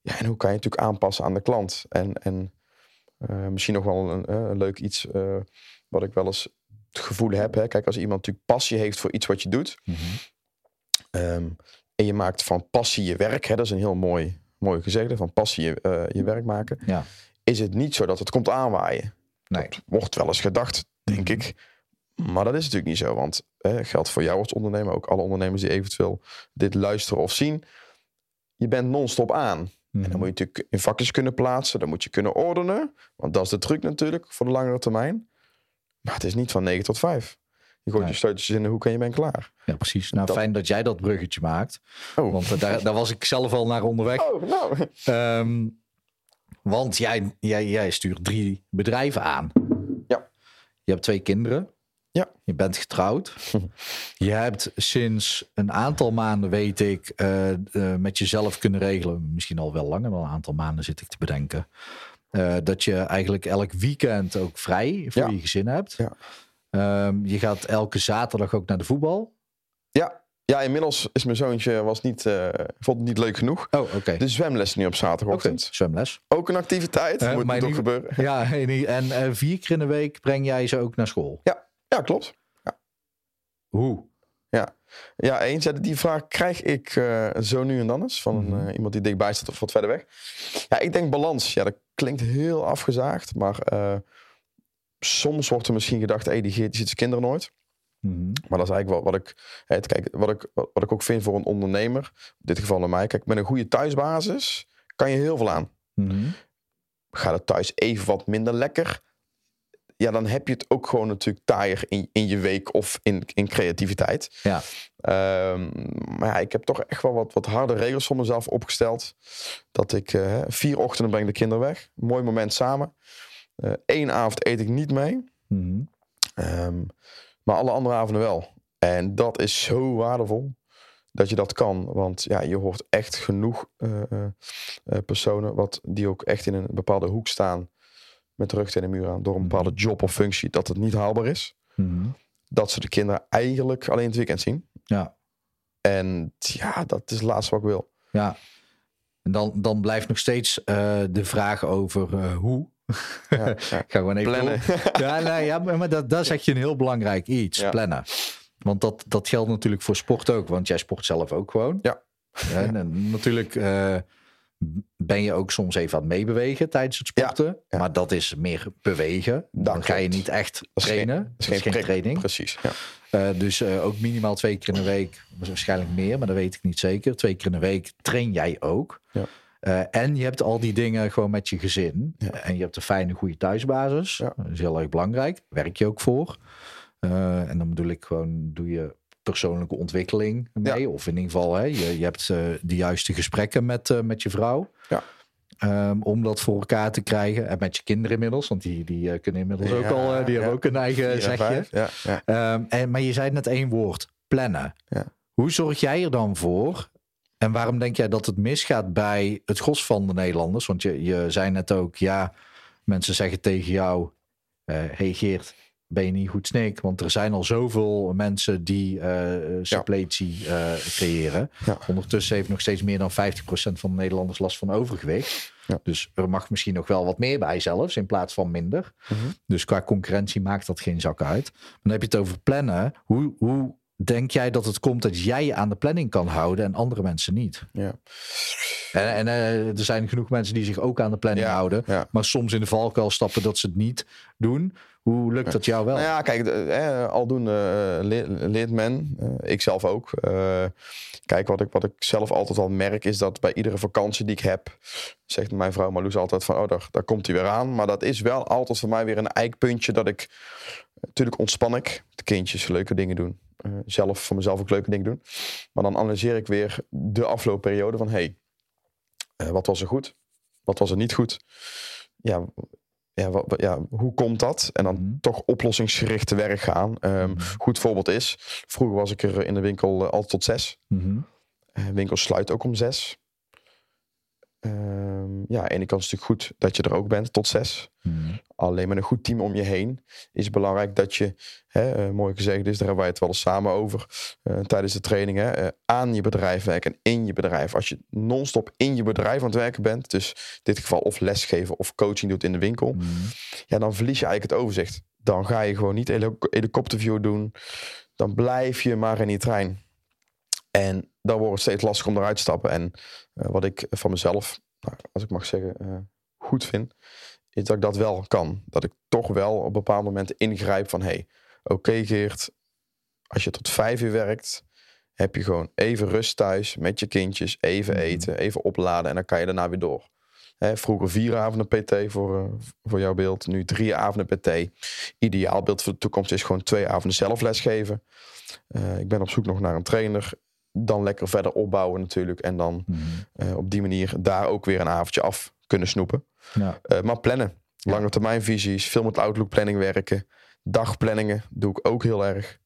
Ja, en hoe kan je het natuurlijk aanpassen aan de klant? En misschien nog wel een leuk iets wat ik wel eens het gevoel heb. Hè? Kijk, als iemand natuurlijk passie heeft voor iets wat je doet... en je maakt van passie je werk, hè? Dat is een heel mooi mooie gezegde van passie je werk maken. Ja. Is het niet zo dat het komt aanwaaien. Nee. Dat wordt wel eens gedacht, denk ik. Maar dat is natuurlijk niet zo. Want geldt voor jou als ondernemer, ook alle ondernemers die eventueel dit luisteren of zien. Je bent non-stop aan. En dan moet je natuurlijk in vakjes kunnen plaatsen. Dan moet je kunnen ordenen. Want dat is de truc natuurlijk voor de langere termijn. Maar het is niet van 9 tot 5. Je gooit je sleuteltjes in de hoek en je bent klaar. Ja, precies. Nou, fijn dat jij dat bruggetje maakt. Oh. Want daar was ik zelf al naar onderweg. Oh, nou. Want jij stuurt 3 bedrijven aan. Ja. Je hebt 2 kinderen. Ja. Je bent getrouwd. Je hebt sinds een aantal maanden, weet ik, met jezelf kunnen regelen. Misschien al wel langer, maar een aantal maanden zit ik te bedenken. Dat je eigenlijk elk weekend ook vrij voor je gezin hebt. Ja. Je gaat elke zaterdag ook naar de voetbal. Ja. Ja, inmiddels is mijn zoontje vond het niet leuk genoeg. Oh, oké. De zwemles nu op zaterdagochtend. Okay, zwemles. Ook een activiteit. Moet ook gebeuren. Ja, en 4 keer in de week breng jij ze ook naar school. Ja, klopt. Ja. Hoe? Ja, die vraag krijg ik zo nu en dan eens. Van iemand die dichtbij staat of wat verder weg. Ja, ik denk balans. Ja, dat klinkt heel afgezaagd. Maar soms wordt er misschien gedacht, die Geert ziet zijn kinderen nooit. Maar dat is eigenlijk wat ik ook vind voor een ondernemer. In dit geval naar mij. Kijk, met een goede thuisbasis kan je heel veel aan. Gaat het thuis even wat minder lekker? Ja, dan heb je het ook gewoon natuurlijk taaier in je week of in creativiteit. Ja. Maar ik heb toch echt wel wat harde regels voor mezelf opgesteld. Dat ik 4 ochtenden breng de kinderen weg. Mooi moment samen. 1 avond eet ik niet mee. Maar alle andere avonden wel. En dat is zo waardevol dat je dat kan. Want je hoort echt genoeg personen die ook echt in een bepaalde hoek staan. Met de rug tegen de muur aan. Door een bepaalde job of functie. Dat het niet haalbaar is. Dat ze de kinderen eigenlijk alleen het weekend zien. Ja. En dat is het laatste wat ik wil. Ja. En dan blijft nog steeds de vraag over hoe. Ja. Ik ga gewoon even plannen. Maar daar zeg je een heel belangrijk iets. Ja. Plannen. Want dat geldt natuurlijk voor sport ook. Want jij sport zelf ook gewoon. Ja. En natuurlijk... ben je ook soms even aan het meebewegen tijdens het sporten. Ja. Maar dat is meer bewegen. Dan ga je niet echt trainen. Dat is geen training. Precies. Ja. Dus ook minimaal 2 keer in de week. Waarschijnlijk meer, maar dat weet ik niet zeker. 2 keer in de week train jij ook. Ja. En je hebt al die dingen gewoon met je gezin. Ja. En je hebt een fijne, goede thuisbasis. Ja. Dat is heel erg belangrijk. Werk je ook voor. En dan bedoel ik gewoon, doe je... persoonlijke ontwikkeling mee. Ja. Of in ieder geval, je hebt de juiste gesprekken met je vrouw. Ja. Om dat voor elkaar te krijgen. En met je kinderen inmiddels. Want die kunnen inmiddels ook al... die hebben ook een eigen zegje. Ja. Maar je zei net 1 woord. Plannen. Ja. Hoe zorg jij er dan voor? En waarom denk jij dat het misgaat bij het gros van de Nederlanders? Want je zei net ook... mensen zeggen tegen jou... hey Geert... ben je niet goed snik, want er zijn al zoveel mensen die suppletie creëren. Ja. Ondertussen heeft nog steeds meer dan 50% van de Nederlanders last van overgewicht. Ja. Dus er mag misschien nog wel wat meer bij zelfs, in plaats van minder. Dus qua concurrentie maakt dat geen zak uit. Maar dan heb je het over plannen. Hoe denk jij dat het komt dat jij je aan de planning kan houden en andere mensen niet? Ja. En er zijn genoeg mensen die zich ook aan de planning houden. Ja. Maar soms in de valkuil stappen dat ze het niet doen. Hoe lukt dat jou wel? Nou ja, kijk, aldoende leert men. Ikzelf ook. Kijk, wat ik zelf altijd al merk is dat bij iedere vakantie die ik heb... zegt mijn vrouw Marloes altijd van, daar komt hij weer aan. Maar dat is wel altijd voor mij weer een eikpuntje dat ik... Natuurlijk ontspan ik. De kindjes leuke dingen doen. Zelf voor mezelf ook leuke dingen doen. Maar dan analyseer ik weer de afloopperiode van... wat was er goed? Wat was er niet goed? Hoe komt dat? En dan toch oplossingsgericht te werk gaan. Goed voorbeeld is... Vroeger was ik er in de winkel altijd tot 6. Winkels sluit ook om 6. Aan de kant is het natuurlijk goed dat je er ook bent tot 6. Alleen met een goed team om je heen is belangrijk dat je... mooi gezegd is, daar hebben wij het wel eens samen over... tijdens de training, aan je bedrijf werken en in je bedrijf. Als je non-stop in je bedrijf aan het werken bent... dus in dit geval of lesgeven of coaching doet in de winkel... dan verlies je eigenlijk het overzicht. Dan ga je gewoon niet helikopterview doen. Dan blijf je maar in die trein. En dan wordt het steeds lastiger om eruit te stappen. En wat ik van mezelf, als ik mag zeggen, goed vind, is dat ik dat wel kan. Dat ik toch wel op bepaalde momenten ingrijp van... hey, oké, Geert, als je tot 5 uur werkt... heb je gewoon even rust thuis met je kindjes, even eten, even opladen... en dan kan je daarna weer door. Hè, vroeger 4 avonden PT voor jouw beeld, nu 3 avonden PT. Ideaal beeld voor de toekomst is gewoon 2 avonden zelfles geven. Ik ben op zoek nog naar een trainer... Dan lekker verder opbouwen natuurlijk. En dan op die manier daar ook weer een avondje af kunnen snoepen. Ja. Maar plannen. Lange termijn visies. Veel met Outlook planning werken. Dagplanningen doe ik ook heel erg.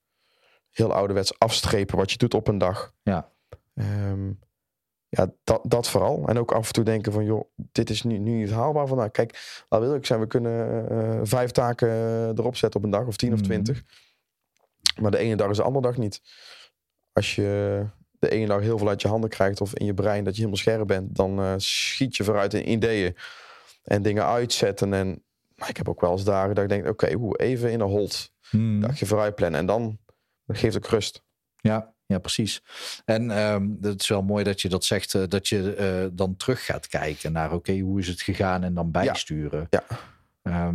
Heel ouderwets afstrepen wat je doet op een dag. Ja, dat vooral. En ook af en toe denken van joh, dit is nu niet haalbaar vandaag. Kijk, laat wil ik zijn. We kunnen 5 taken erop zetten op een dag. Of 10 of 20. Maar de ene dag is de andere dag niet. Als je de ene dag heel veel uit je handen krijgt... of in je brein dat je helemaal scherp bent... dan schiet je vooruit in ideeën. En dingen uitzetten. En ik heb ook wel eens dagen dat ik denk... oké, even in een hold. Dagje vooruit plannen. En dan geeft het ook rust. Ja, precies. En het is wel mooi dat je dat zegt... dat je dan terug gaat kijken naar... oké, hoe is het gegaan en dan bijsturen. Ja.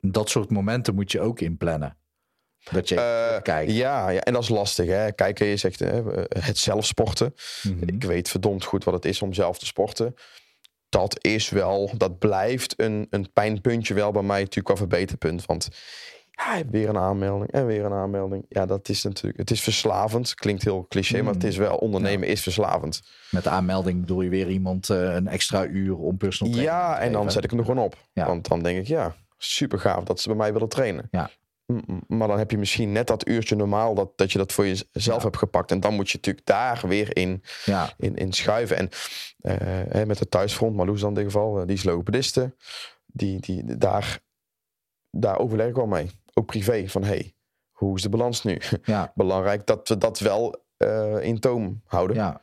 Dat soort momenten moet je ook inplannen. Dat je kijkt. Ja, en dat is lastig. Hè? Kijk, je zegt het zelf sporten. Ik weet verdomd goed wat het is om zelf te sporten. Dat is wel, dat blijft een pijnpuntje wel bij mij natuurlijk qua verbeterpunt. Want weer een aanmelding en weer een aanmelding. Ja, dat is natuurlijk, het is verslavend. Klinkt heel cliché, maar het is wel, ondernemen is verslavend. Met de aanmelding bedoel je weer iemand een extra uur om personal training te geven. En dan zet ik hem er gewoon op. Ja. Want dan denk ik, super gaaf dat ze bij mij willen trainen. Ja. Maar dan heb je misschien net dat uurtje normaal... dat je dat voor jezelf hebt gepakt. En dan moet je natuurlijk daar weer in schuiven. En met de thuisfront, Marloes dan in dit geval... die is logopediste. Daar overleg ik wel mee. Ook privé, van hoe is de balans nu? Ja. Belangrijk dat we dat wel in toom houden. Ja.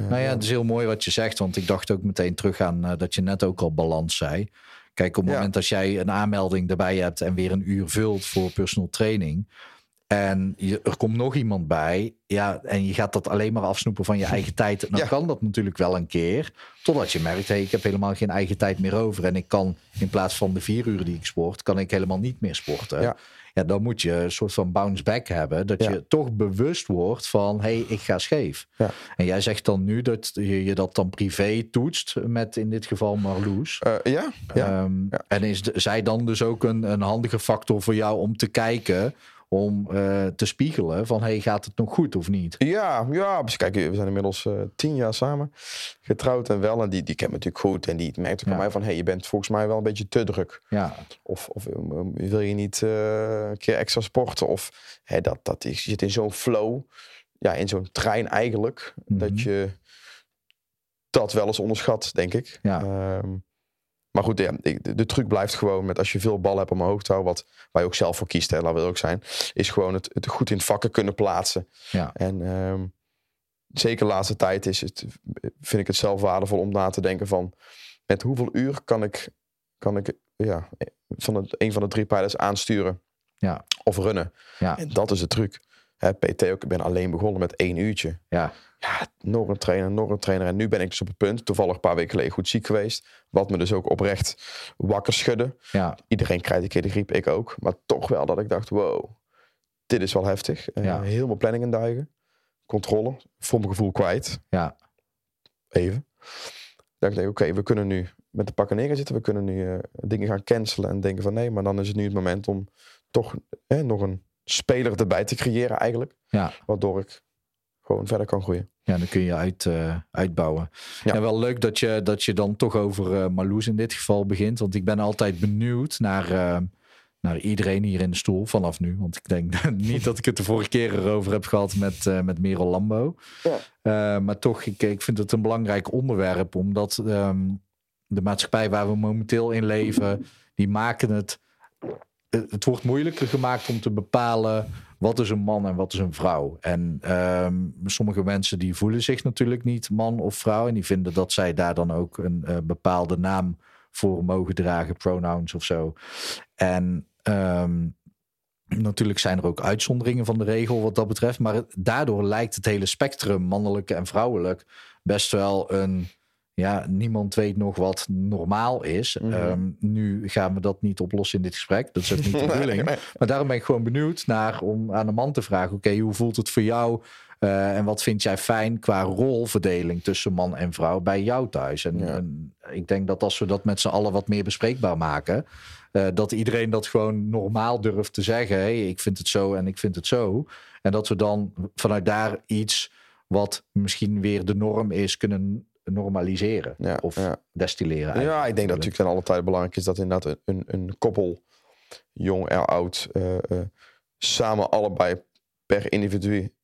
Het is heel mooi wat je zegt. Want ik dacht ook meteen terug aan... dat je net ook al balans zei. Kijk, op het moment als jij een aanmelding erbij hebt... en weer een uur vult voor personal training... en er komt nog iemand bij... en je gaat dat alleen maar afsnoepen van je eigen tijd... dan kan dat natuurlijk wel een keer... totdat je merkt, ik heb helemaal geen eigen tijd meer over... en ik kan in plaats van de 4 uur die ik sport... kan ik helemaal niet meer sporten. Ja, dan moet je een soort van bounce back hebben... dat je toch bewust wordt van... ik ga scheef. Ja. En jij zegt dan nu dat je dat dan privé toetst... met in dit geval Marloes. En is zij dan dus ook een handige factor voor jou om te kijken... om te spiegelen van... gaat het nog goed of niet? Ja. Dus kijk, we zijn inmiddels 10 jaar samen. Getrouwd en wel. En die kent me natuurlijk goed. En die merkt ook aan mij van... je bent volgens mij wel een beetje te druk. Ja. Of wil je niet een keer extra sporten? Of je zit in zo'n flow. Ja, in zo'n trein eigenlijk. Dat je dat wel eens onderschat, denk ik. Ja. Maar goed, de truc blijft gewoon met als je veel bal hebt om omhoog te houden... waar je ook zelf voor kiest, laat wil ook zijn... is gewoon het goed in het vakken kunnen plaatsen. Ja. En zeker de laatste tijd vind ik het zelf waardevol om na te denken van... met hoeveel uur kan ik van een van de 3 pijlers aansturen of runnen. Ja. En dat is de truc. PT ook, ik ben alleen begonnen met 1 uurtje. Ja. Nog een trainer. En nu ben ik dus op het punt, toevallig een paar weken geleden goed ziek geweest. Wat me dus ook oprecht wakker schudde. Ja. Iedereen krijgt een keer de griep, ik ook. Maar toch wel dat ik dacht, wow, dit is wel heftig. Heel veel planning in duigen. Controle, voor mijn gevoel kwijt. Ja. Even. Dan denk ik, oké, we kunnen nu met de pakken neer gaan zitten. We kunnen nu dingen gaan cancelen en denken van nee, maar dan is het nu het moment om toch nog een speler erbij te creëren eigenlijk. Ja. Waardoor ik gewoon verder kan groeien. Ja, dan kun je uitbouwen. Ja. En wel leuk dat je dan toch over Marloes in dit geval begint. Want ik ben altijd benieuwd naar iedereen hier in de stoel vanaf nu. Want ik denk niet dat ik het de vorige keer erover heb gehad met Merel Lambo. Ja. Maar toch, ik vind het een belangrijk onderwerp. Omdat de maatschappij waar we momenteel in leven, die maken het... Het wordt moeilijker gemaakt om te bepalen wat is een man en wat is een vrouw. En sommige mensen die voelen zich natuurlijk niet man of vrouw. En die vinden dat zij daar dan ook een bepaalde naam voor mogen dragen. Pronouns of zo. En Natuurlijk zijn er ook uitzonderingen van de regel wat dat betreft. Maar daardoor lijkt het hele spectrum, mannelijk en vrouwelijk, best wel een... Ja, niemand weet nog wat normaal is. Mm-hmm. Nu gaan we dat niet oplossen in dit gesprek. Dat is ook niet de bedoeling. Nee. Maar daarom ben ik gewoon benieuwd naar om aan een man te vragen... Oké, hoe voelt het voor jou... en wat vind jij fijn qua rolverdeling tussen man en vrouw bij jou thuis? En ik denk dat als we dat met z'n allen wat meer bespreekbaar maken... dat iedereen dat gewoon normaal durft te zeggen. Hey, ik vind het zo en ik vind het zo. En dat we dan vanuit daar iets wat misschien weer de norm is... kunnen normaliseren destilleren. Eigenlijk. Ja, ik denk dat natuurlijk aan alle tijden belangrijk is... dat inderdaad een koppel, jong en oud... samen allebei per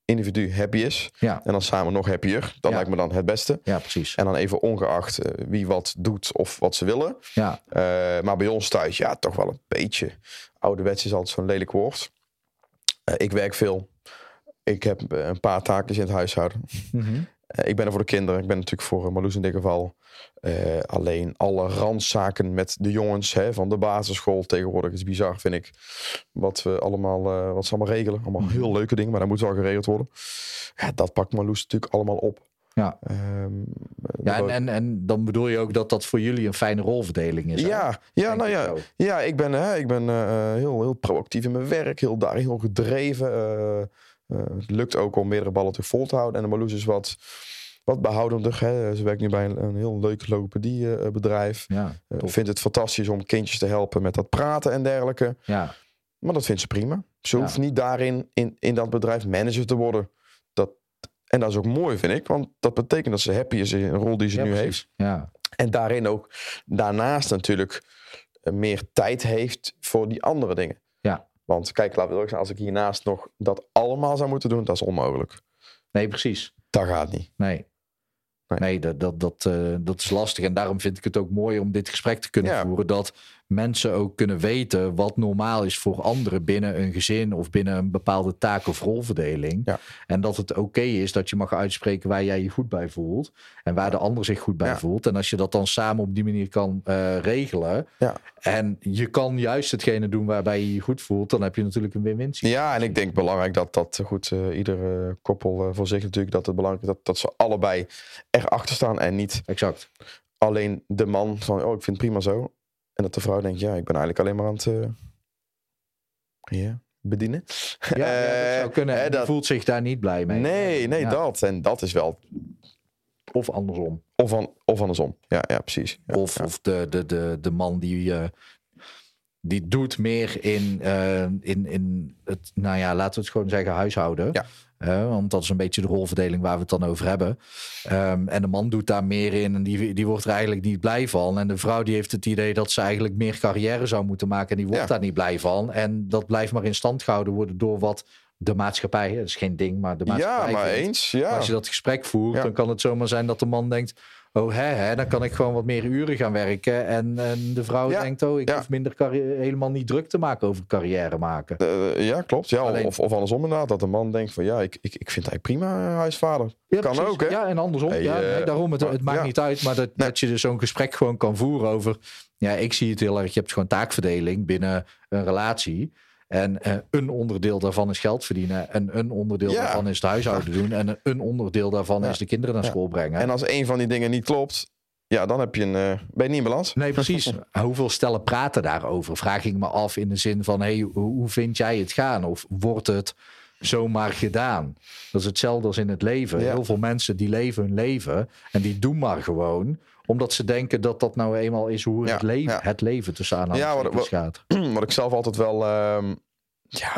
individu happy is. Ja. En dan samen nog happier. Dat lijkt me dan het beste. Ja, precies. En dan even ongeacht wie wat doet of wat ze willen. Ja. Maar bij ons thuis, ja, toch wel een beetje. Ouderwets is altijd zo'n lelijk woord. Ik werk veel. Ik heb een paar taakjes in het huishouden. Mm-hmm. Ik ben er voor de kinderen. Ik ben natuurlijk voor Marloes in dit geval. Alleen alle randzaken met de jongens van de basisschool tegenwoordig is bizar, vind ik. Wat ze allemaal regelen. Allemaal heel leuke dingen, maar dat moet wel geregeld worden. Ja, dat pakt Marloes natuurlijk allemaal op. Ja, en dan bedoel je ook dat voor jullie een fijne rolverdeling is. Ik ben heel, heel proactief in mijn werk. Heel gedreven. Het lukt ook om meerdere ballen te vol te houden. En Marloes is wat behoudender. Hè? Ze werkt nu bij een heel leuk logopediebedrijf. Vindt het fantastisch om kindjes te helpen met dat praten en dergelijke. Ja. Maar dat vindt ze prima. Ze hoeft niet daarin in dat bedrijf manager te worden. En dat is ook mooi, vind ik. Want dat betekent dat ze happy is in een rol die ze nu heeft. Ja. En daarin ook daarnaast natuurlijk meer tijd heeft voor die andere dingen. Ja. Want kijk, laten we ook zeggen, als ik hiernaast nog dat allemaal zou moeten doen, dat is onmogelijk. Nee, precies. Dat gaat niet. Nee, dat is lastig. En daarom vind ik het ook mooi om dit gesprek te kunnen voeren. Dat mensen ook kunnen weten wat normaal is voor anderen binnen een gezin of binnen een bepaalde taak- of rolverdeling. Ja. En dat het oké is dat je mag uitspreken waar jij je goed bij voelt en waar de ander zich goed bij voelt. En als je dat dan samen op die manier kan regelen en je kan juist hetgene doen waarbij je je goed voelt, dan heb je natuurlijk een win-win situatie. Ja, en ik denk belangrijk dat iedere koppel voor zich natuurlijk, dat het belangrijk is dat ze allebei erachter staan en niet alleen de man van, ik vind het prima zo. En dat de vrouw denkt, ik ben eigenlijk alleen maar aan het bedienen. Ja, dat zou kunnen. En voelt zich daar niet blij mee. Nee, dat. En dat is wel... Of andersom. Of andersom. Ja, precies. Ja, of de man die doet meer in het, laten we het gewoon zeggen, huishouden. Ja. Want dat is een beetje de rolverdeling waar we het dan over hebben. En de man doet daar meer in en die wordt er eigenlijk niet blij van. En de vrouw die heeft het idee dat ze eigenlijk meer carrière zou moeten maken en die wordt daar niet blij van. En dat blijft maar in stand gehouden worden door wat de maatschappij, dat is geen ding, maar de maatschappij. Ja, maar vindt. Eens. Ja. Maar als je dat gesprek voert, dan kan het zomaar zijn dat de man denkt... dan kan ik gewoon wat meer uren gaan werken. En de vrouw denkt, ik hoef minder helemaal niet druk te maken over carrière maken. Klopt. Ja, alleen... of andersom inderdaad, dat de man denkt van, ik vind hij prima huisvader. Ja, kan precies. Ook, hè? Ja, en andersom. Hey, daarom, het maakt niet uit, maar dat je dus zo'n gesprek gewoon kan voeren over... Ja, ik zie het heel erg, je hebt gewoon taakverdeling binnen een relatie... En een onderdeel daarvan is geld verdienen. En een onderdeel daarvan is het huishouden doen. En een onderdeel daarvan is de kinderen naar school brengen. En als één van die dingen niet klopt... Ja, dan heb je ben je niet in balans. Nee, precies. Hoeveel stellen praten daarover? Vraag ik me af in de zin van... hoe vind jij het gaan? Of wordt het zomaar gedaan? Dat is hetzelfde als in het leven. Ja. Heel veel mensen die leven hun leven. En die doen maar gewoon... Omdat ze denken dat dat nou eenmaal is hoe het leven tussen aanhalingstekens gaat. Wat ik zelf altijd wel...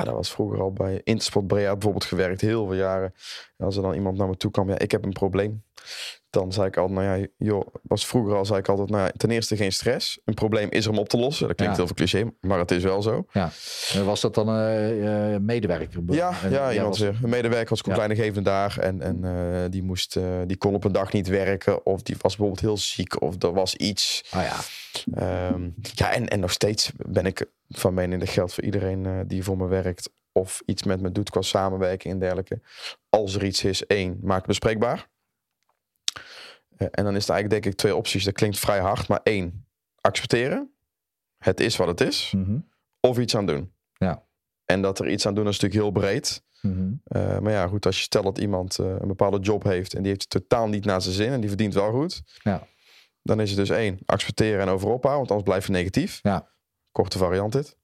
dat was vroeger al bij Intersport Breda bijvoorbeeld gewerkt. Heel veel jaren. En als er dan iemand naar me toe kwam... ik heb een probleem. Dan zei ik altijd... ten eerste geen stress. Een probleem is om op te lossen. Dat klinkt heel veel cliché, maar het is wel zo. Ja. Was dat dan een medewerker? Een medewerker was kleinigevende daar. En die kon op een dag niet werken. Of die was bijvoorbeeld heel ziek. Of er was iets. En nog steeds ben ik van mening dat geldt voor iedereen die voor me werkt. Of iets met me doet qua samenwerking en dergelijke. Als er iets is, 1, maak het bespreekbaar. En dan is er eigenlijk denk ik 2 opties. Dat klinkt vrij hard, maar 1, accepteren. Het is wat het is. Mm-hmm. Of iets aan doen. Ja. En dat er iets aan doen is natuurlijk heel breed. Mm-hmm. Maar ja, goed, als je stelt dat iemand een bepaalde job heeft en die heeft het totaal niet naar zijn zin en die verdient wel goed. Ja. Dan is het dus 1, accepteren en overop houden, want anders blijf je negatief. Ja. Korte variant dit.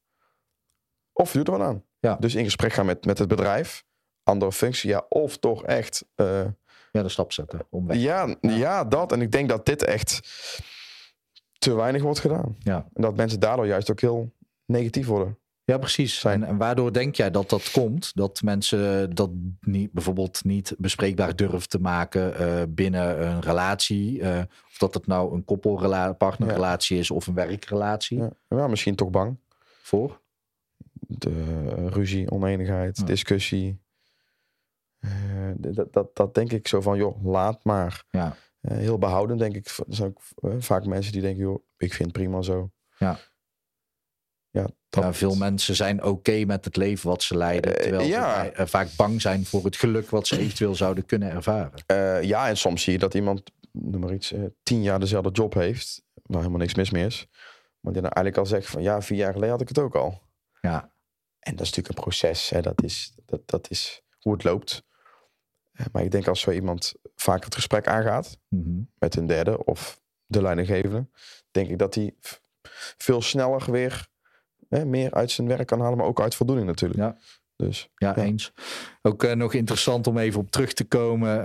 Of je doet er wat aan. Ja. Dus in gesprek gaan met het bedrijf. Andere functie, ja, of toch echt... de stap zetten. Om weg. Ja, dat. En ik denk dat dit echt te weinig wordt gedaan. Ja. En dat mensen daardoor juist ook heel negatief worden. Ja, precies. En waardoor denk jij dat dat komt? Dat mensen dat niet, bijvoorbeeld niet bespreekbaar durven te maken binnen een relatie. Of dat het nou een koppelpartnerrelatie is of een werkrelatie. Ja. Ja, misschien toch bang. Voor? De ruzie, oneenigheid, discussie. Dat denk ik zo van, joh, laat maar. Ja. Heel behoudend denk ik. Er zijn ook vaak mensen die denken, joh, ik vind het prima zo. Ja. Ja, veel mensen zijn oké met het leven wat ze leiden. Terwijl ze vaak bang zijn voor het geluk wat ze eventueel zouden kunnen ervaren. En soms zie je dat iemand, noem maar iets, 10 jaar dezelfde job heeft. Waar helemaal niks mis mee is. Maar die dan eigenlijk al zegt van, ja, 4 jaar geleden had ik het ook al. Ja. En dat is natuurlijk een proces. Hè. Dat is hoe het loopt. Maar ik denk als zo iemand vaak het gesprek aangaat. Mm-hmm. Met een derde of de leidinggevende. Denk ik dat hij veel sneller weer... meer uit zijn werk kan halen, maar ook uit voldoening natuurlijk. Ja, dus, ja eens. Ook nog interessant om even op terug te komen.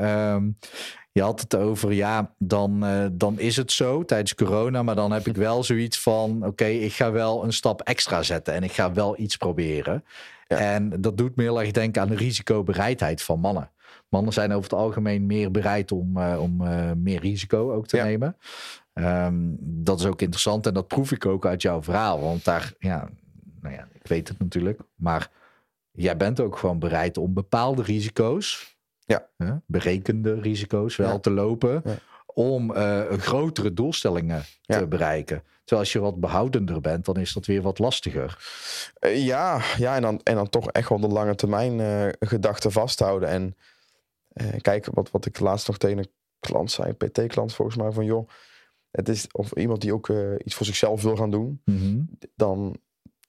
Je had het over, dan is het zo tijdens corona, maar dan heb ik wel zoiets van, oké, ik ga wel een stap extra zetten en ik ga wel iets proberen. Ja. En dat doet me heel erg denken aan de risicobereidheid van mannen. Mannen zijn over het algemeen meer bereid om meer risico ook te nemen. Dat is ook interessant en dat proef ik ook uit jouw verhaal. Want daar, ik weet het natuurlijk. Maar jij bent ook gewoon bereid om bepaalde risico's, berekende risico's wel te lopen. Ja. Om grotere doelstellingen te bereiken. Terwijl als je wat behoudender bent, dan is dat weer wat lastiger. En dan toch echt wel de lange termijn gedachten vasthouden. En kijk, wat ik laatst nog tegen een klant zei, een PT-klant volgens mij, van joh, het is of iemand die ook iets voor zichzelf wil gaan doen, mm-hmm. Dan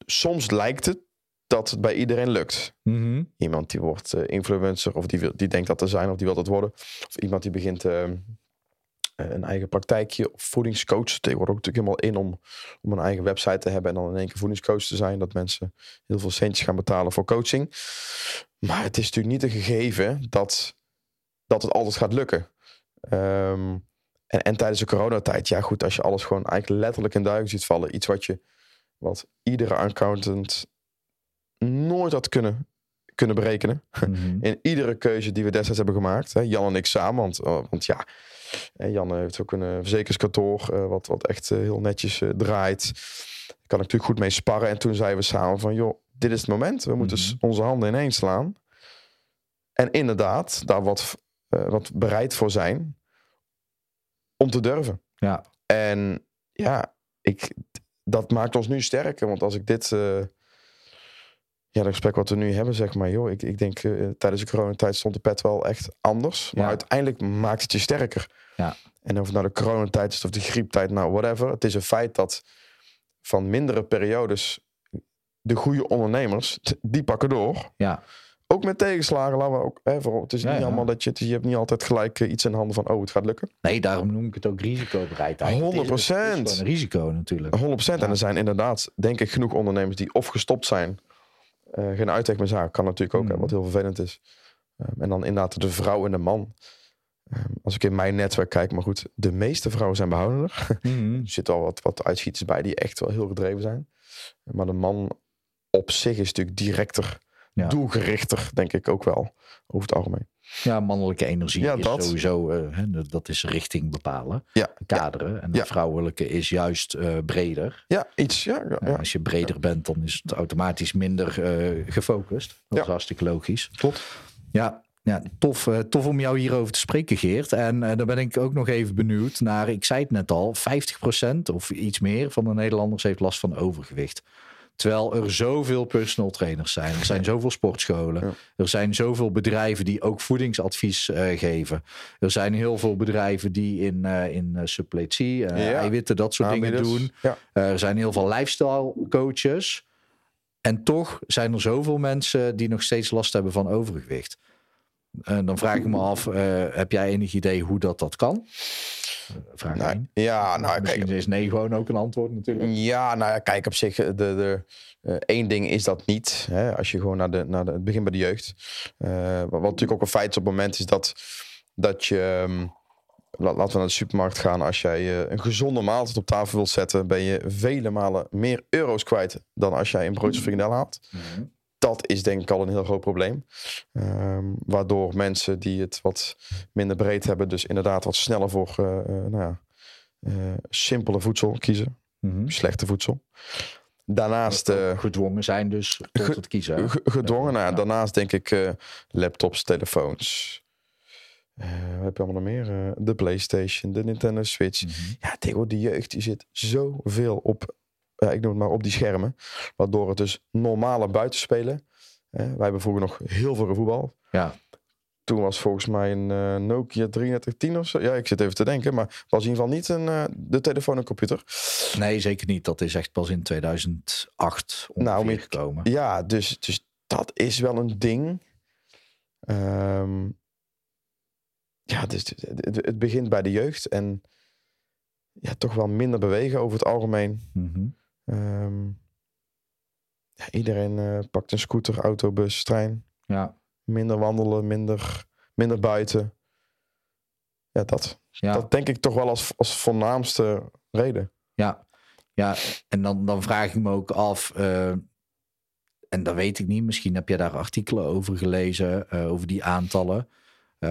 soms lijkt het dat het bij iedereen lukt. Mm-hmm. Iemand die wordt influencer of die denkt dat te zijn of die wil dat worden. Of iemand die begint een eigen praktijkje of voedingscoach. Tegenwoordig wordt ook natuurlijk helemaal in om een eigen website te hebben en dan in één keer voedingscoach te zijn. Dat mensen heel veel centjes gaan betalen voor coaching. Maar het is natuurlijk niet een gegeven dat het altijd gaat lukken. En tijdens de coronatijd, ja goed, als je alles gewoon eigenlijk letterlijk in duigen ziet vallen. Iets wat iedere accountant nooit had kunnen berekenen. Mm-hmm. In iedere keuze die we destijds hebben gemaakt. Hè, Jan en ik samen, want ja, Jan heeft ook een verzekeringskantoor wat echt heel netjes draait. Daar kan ik natuurlijk goed mee sparren. En toen zeiden we samen van, joh, dit is het moment. We moeten onze handen ineen slaan. En inderdaad, daar wat bereid voor zijn. Om te durven. Ja. En ja, dat maakt ons nu sterker. Want als ik dit... dat gesprek wat we nu hebben, zeg maar... joh, ik denk, tijdens de coronatijd stond de pet wel echt anders. Maar uiteindelijk maakt het je sterker. Ja. En of het nou de coronatijd is of de grieptijd, nou whatever. Het is een feit dat van mindere periodes... de goede ondernemers, die pakken door. Ja. Ook met tegenslagen, laten we ook even. Het is niet allemaal dat je hebt niet altijd gelijk iets in handen van, het gaat lukken. Nee, daarom noem ik het ook risicobereidheid. 100%. Het is een risico natuurlijk. 100%. En er zijn inderdaad, denk ik, genoeg ondernemers die of gestopt zijn. Geen uitweg meer zagen, kan natuurlijk ook, wat heel vervelend is. En dan inderdaad de vrouw en de man. Als ik in mijn netwerk kijk, maar goed, de meeste vrouwen zijn behoudender. Er zitten al wat uitschieters bij die echt wel heel gedreven zijn. Maar de man op zich is natuurlijk directer. Ja. Doelgerichter, denk ik ook wel. Over het algemeen. Ja, mannelijke energie is dat. Sowieso... dat is richting bepalen. Ja. Kaderen. Ja. En de vrouwelijke is juist breder. Ja, iets. Ja. Als je breder bent, dan is het automatisch minder gefocust. Dat is hartstikke logisch. Klopt. Ja, tof om jou hierover te spreken, Geert. En dan ben ik ook nog even benieuwd naar... Ik zei het net al, 50% of iets meer van de Nederlanders heeft last van overgewicht. Terwijl er zoveel personal trainers zijn. Er zijn zoveel sportscholen. Ja. Er zijn zoveel bedrijven die ook voedingsadvies geven. Er zijn heel veel bedrijven die in suppletie, eiwitten, dat soort dingen doen. Ja. Er zijn heel veel lifestyle coaches. En toch zijn er zoveel mensen die nog steeds last hebben van overgewicht. En dan vraag ik me af, heb jij enig idee hoe dat kan? Vraag nou, één. Ja, nou, misschien kijk, is nee gewoon ook een antwoord natuurlijk. Ja, nou ja, kijk, op zich, één ding is dat niet. Hè, als je gewoon naar het begin bij de jeugd. Wat natuurlijk ook een feit is op het moment is dat je... Laten we naar de supermarkt gaan. Als jij een gezonde maaltijd op tafel wilt zetten, ben je vele malen meer euro's kwijt dan als jij een broodje frikandel haalt. Mm-hmm. Dat is denk ik al een heel groot probleem. Waardoor mensen die het wat minder breed hebben, dus inderdaad wat sneller voor simpele voedsel kiezen. Mm-hmm. Slechte voedsel. Daarnaast... gedwongen zijn dus tot het kiezen. Gedwongen. Ja. Daarnaast denk ik laptops, telefoons... wat heb je allemaal nog meer? De PlayStation, de Nintendo Switch. Mm-hmm. Ja, tegenwoordig die jeugd die zit zoveel op, ik noem het maar op die schermen. Waardoor het dus normale buitenspelen. Wij hebben vroeger nog heel veel voetbal. Ja. Toen was volgens mij een Nokia 3310 of zo. Ja, ik zit even te denken. Maar het was in ieder geval niet de telefoon en computer. Nee, zeker niet. Dat is echt pas in 2008 gekomen. Ja, dus dat is wel een ding. Ja, dus het begint bij de jeugd en ja, toch wel minder bewegen over het algemeen. Mm-hmm. Iedereen pakt een scooter, auto, bus, trein. Ja. Minder wandelen, minder buiten. Ja, dat denk ik toch wel als voornaamste reden. Ja. En dan vraag ik me ook af... en dat weet ik niet, misschien heb je daar artikelen over gelezen, over die aantallen...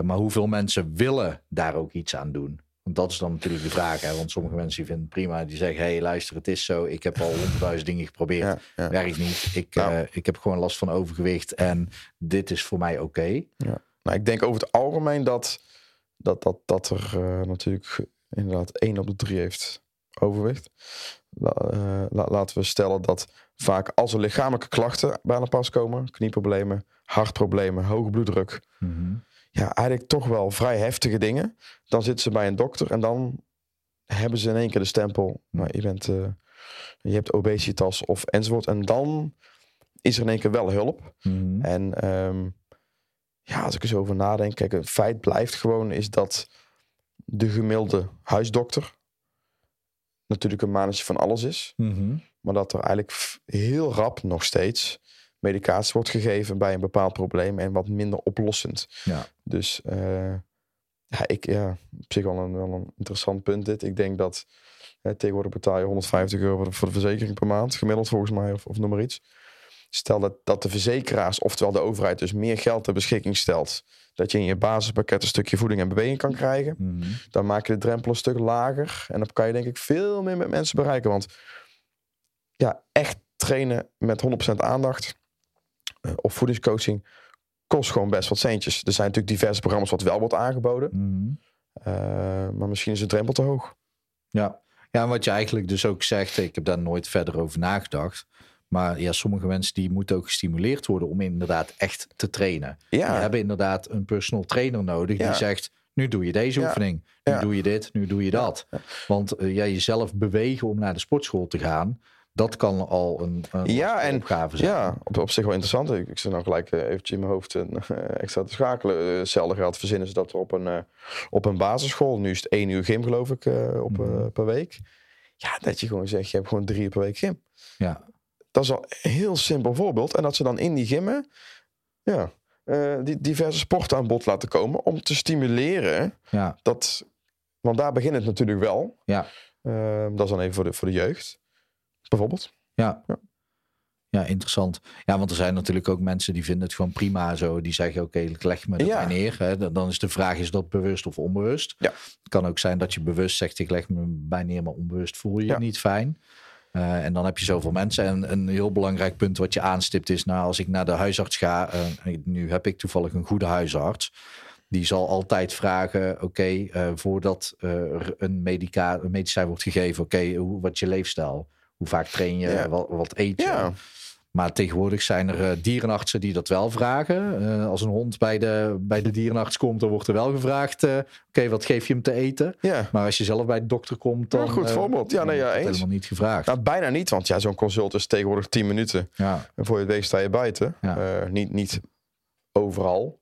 maar hoeveel mensen willen daar ook iets aan doen? Want dat is dan natuurlijk de vraag. Hè? Want sommige mensen vinden het prima. Die zeggen, hey, luister, het is zo. Ik heb al 100.000 dingen geprobeerd. Ja. Werkt niet. Ik heb gewoon last van overgewicht. En dit is voor mij oké. Ja. Nou, ik denk over het algemeen dat er natuurlijk inderdaad 1 op de 3 heeft overwicht. Laten we stellen dat vaak als er lichamelijke klachten bij aan pas komen. Knieproblemen, hartproblemen, hoge bloeddruk... Mm-hmm. Ja, eigenlijk toch wel vrij heftige dingen. Dan zitten ze bij een dokter en dan hebben ze in één keer de stempel. Nou, je hebt obesitas of enzovoort. En dan is er in één keer wel hulp. Mm-hmm. En als ik er zo over nadenk. Kijk, een feit blijft gewoon is dat de gemiddelde huisdokter natuurlijk een mannetje van alles is. Mm-hmm. Maar dat er eigenlijk heel rap nog steeds... medicatie wordt gegeven bij een bepaald probleem en wat minder oplossend. Ja. Dus op zich wel een interessant punt dit. Ik denk dat tegenwoordig betaal je €150 voor de verzekering per maand, gemiddeld volgens mij, of noem maar iets. Stel dat de verzekeraars, oftewel de overheid, dus meer geld ter beschikking stelt, dat je in je basispakket een stukje voeding en beweging kan krijgen. Mm-hmm. Dan maak je de drempel een stuk lager en dan kan je denk ik veel meer met mensen bereiken. Want ja, echt trainen met 100% aandacht of voedingscoaching kost gewoon best wat centjes. Er zijn natuurlijk diverse programma's wat wel wordt aangeboden. Mm-hmm. Maar misschien is de drempel te hoog. Ja, en wat je eigenlijk dus ook zegt, ik heb daar nooit verder over nagedacht. Maar ja, sommige mensen die moeten ook gestimuleerd worden om inderdaad echt te trainen. Ja. Die hebben inderdaad een personal trainer nodig die zegt... nu doe je deze oefening, nu doe je dit, nu doe je dat. Ja. Want jezelf bewegen om naar de sportschool te gaan... dat kan al een opgave zijn. Ja, op zich wel interessant. Ik zit nou gelijk eventjes in mijn hoofd extra te schakelen. Hetzelfde gaat verzinnen ze dat op een basisschool. Nu is het 1 uur gym geloof ik per week. Ja, dat je gewoon zegt, je hebt gewoon 3 uur per week gym. Ja. Dat is al een heel simpel voorbeeld. En dat ze dan in die gymmen die diverse sporten aan bod laten komen. Om te stimuleren. Ja. Dat, want daar begint het natuurlijk wel. Ja. Dat is dan even voor de jeugd. Bijvoorbeeld. Ja, interessant. Ja, want er zijn natuurlijk ook mensen die vinden het gewoon prima zo. Die zeggen, oké, leg me erbij neer. Hè. Dan is de vraag, is dat bewust of onbewust? Ja. Het kan ook zijn dat je bewust zegt, ik leg me erbij neer, maar onbewust voel je je niet fijn. En dan heb je zoveel mensen. En een heel belangrijk punt wat je aanstipt is, als ik naar de huisarts ga, nu heb ik toevallig een goede huisarts... Die zal altijd vragen, voordat er een medicijn wordt gegeven... wat je leefstijl... Hoe vaak train je, wat eet je? Ja. Maar tegenwoordig zijn er dierenartsen die dat wel vragen. Als een hond bij de dierenarts komt, dan wordt er wel gevraagd... Oké, wat geef je hem te eten? Ja. Maar als je zelf bij de dokter komt, dan goed voorbeeld. Ja, nee, ja, wordt helemaal niet gevraagd. Nou, bijna niet, want ja, zo'n consult is tegenwoordig 10 minuten. Ja. En voor je het weet sta je buiten. Ja. Niet overal.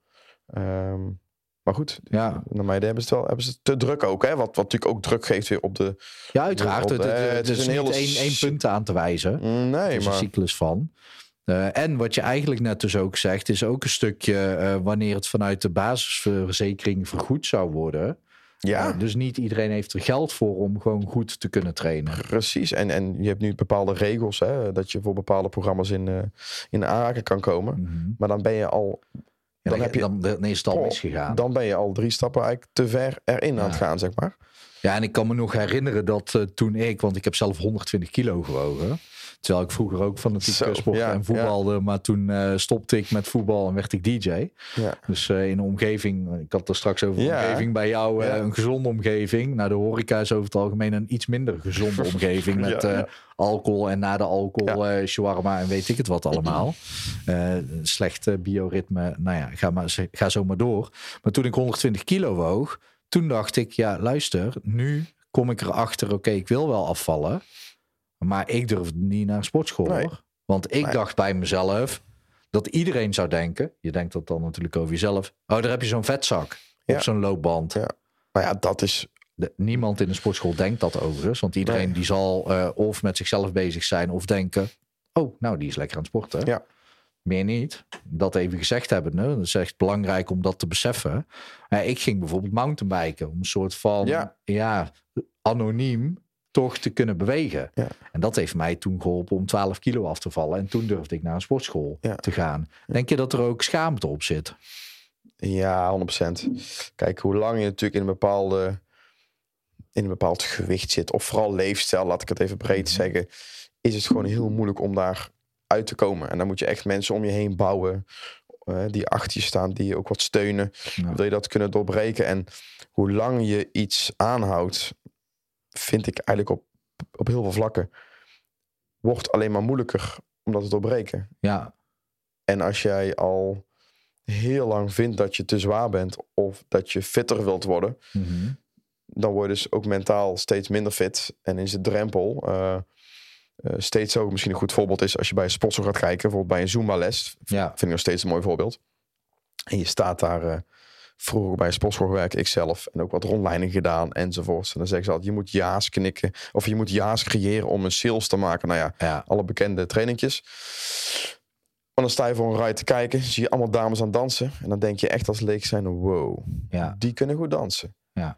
Maar goed, ja. Naar mij hebben ze het te druk ook. Hè? Wat natuurlijk ook druk geeft weer op de... Ja, uiteraard. Het is niet één punt aan te wijzen. Nee, er is een cyclus van. En wat je eigenlijk net dus ook zegt... is ook een stukje wanneer het vanuit de basisverzekering vergoed zou worden. Ja. Dus niet iedereen heeft er geld voor om gewoon goed te kunnen trainen. Precies. En je hebt nu bepaalde regels... Hè, dat je voor bepaalde programma's in aanraking kan komen. Mm-hmm. Maar dan ben je al... Dan is het al misgegaan. Dan ben je al 3 stappen eigenlijk te ver erin aan het gaan, zeg maar. Ja, en ik kan me nog herinneren dat toen ik... want ik heb zelf 120 kilo gewogen. Terwijl ik vroeger ook van de sport en voetbalde. Ja. Maar toen stopte ik met voetbal en werd ik DJ. Ja. Dus in de omgeving... ik had er straks over de omgeving bij jou. Een gezonde omgeving. Nou, de horeca is over het algemeen een iets minder gezonde omgeving. Met alcohol en na de alcohol, shawarma en weet ik het wat allemaal. Slecht bioritme. Nou ja, ga zo maar door. Maar toen ik 120 kilo woog... toen dacht ik, ja luister, nu kom ik erachter... oké, ik wil wel afvallen... maar ik durfde niet naar sportschool, hoor. Want ik dacht bij mezelf dat iedereen zou denken... je denkt dat dan natuurlijk over jezelf... oh, daar heb je zo'n vetzak of zo'n loopband. Ja. Maar ja, dat is... Niemand in de sportschool denkt dat overigens. Want iedereen die zal of met zichzelf bezig zijn of denken... oh, nou, die is lekker aan het sporten. Ja. Meer niet. Dat even gezegd hebben. Ne? Dat is echt belangrijk om dat te beseffen. Ik ging bijvoorbeeld mountainbiken... om een soort van anoniem... toch te kunnen bewegen. Ja. En dat heeft mij toen geholpen om 12 kilo af te vallen. En toen durfde ik naar een sportschool te gaan. Denk je dat er ook schaamte op zit? Ja, 100%. Kijk, hoe lang je natuurlijk in een bepaald gewicht zit... of vooral leefstijl, laat ik het even breed zeggen... is het gewoon heel moeilijk om daar uit te komen. En dan moet je echt mensen om je heen bouwen... die achter je staan, die je ook wat steunen. Ja. Wil je dat kunnen doorbreken? En hoe lang je iets aanhoudt... vind ik eigenlijk op heel veel vlakken... wordt alleen maar moeilijker... omdat het doorbreken. Ja. En als jij al heel lang vindt dat je te zwaar bent... of dat je fitter wilt worden... Mm-hmm. dan word je dus ook mentaal steeds minder fit. En is de drempel... steeds zo misschien een goed voorbeeld is... als je bij een sportschool gaat kijken... bijvoorbeeld bij een Zumba-les. Vind ik nog steeds een mooi voorbeeld. En je staat daar... vroeger bij een sportschool gewerkt, ikzelf. En ook wat rondleiding gedaan enzovoorts. En dan zeggen ze altijd, je moet ja's knikken. Of je moet ja's creëren om een sales te maken. Nou ja. Alle bekende trainingjes. Maar dan sta je voor een rij te kijken. Zie je allemaal dames aan dansen. En dan denk je echt als leek zijn, wow. Ja. Die kunnen goed dansen. Ja.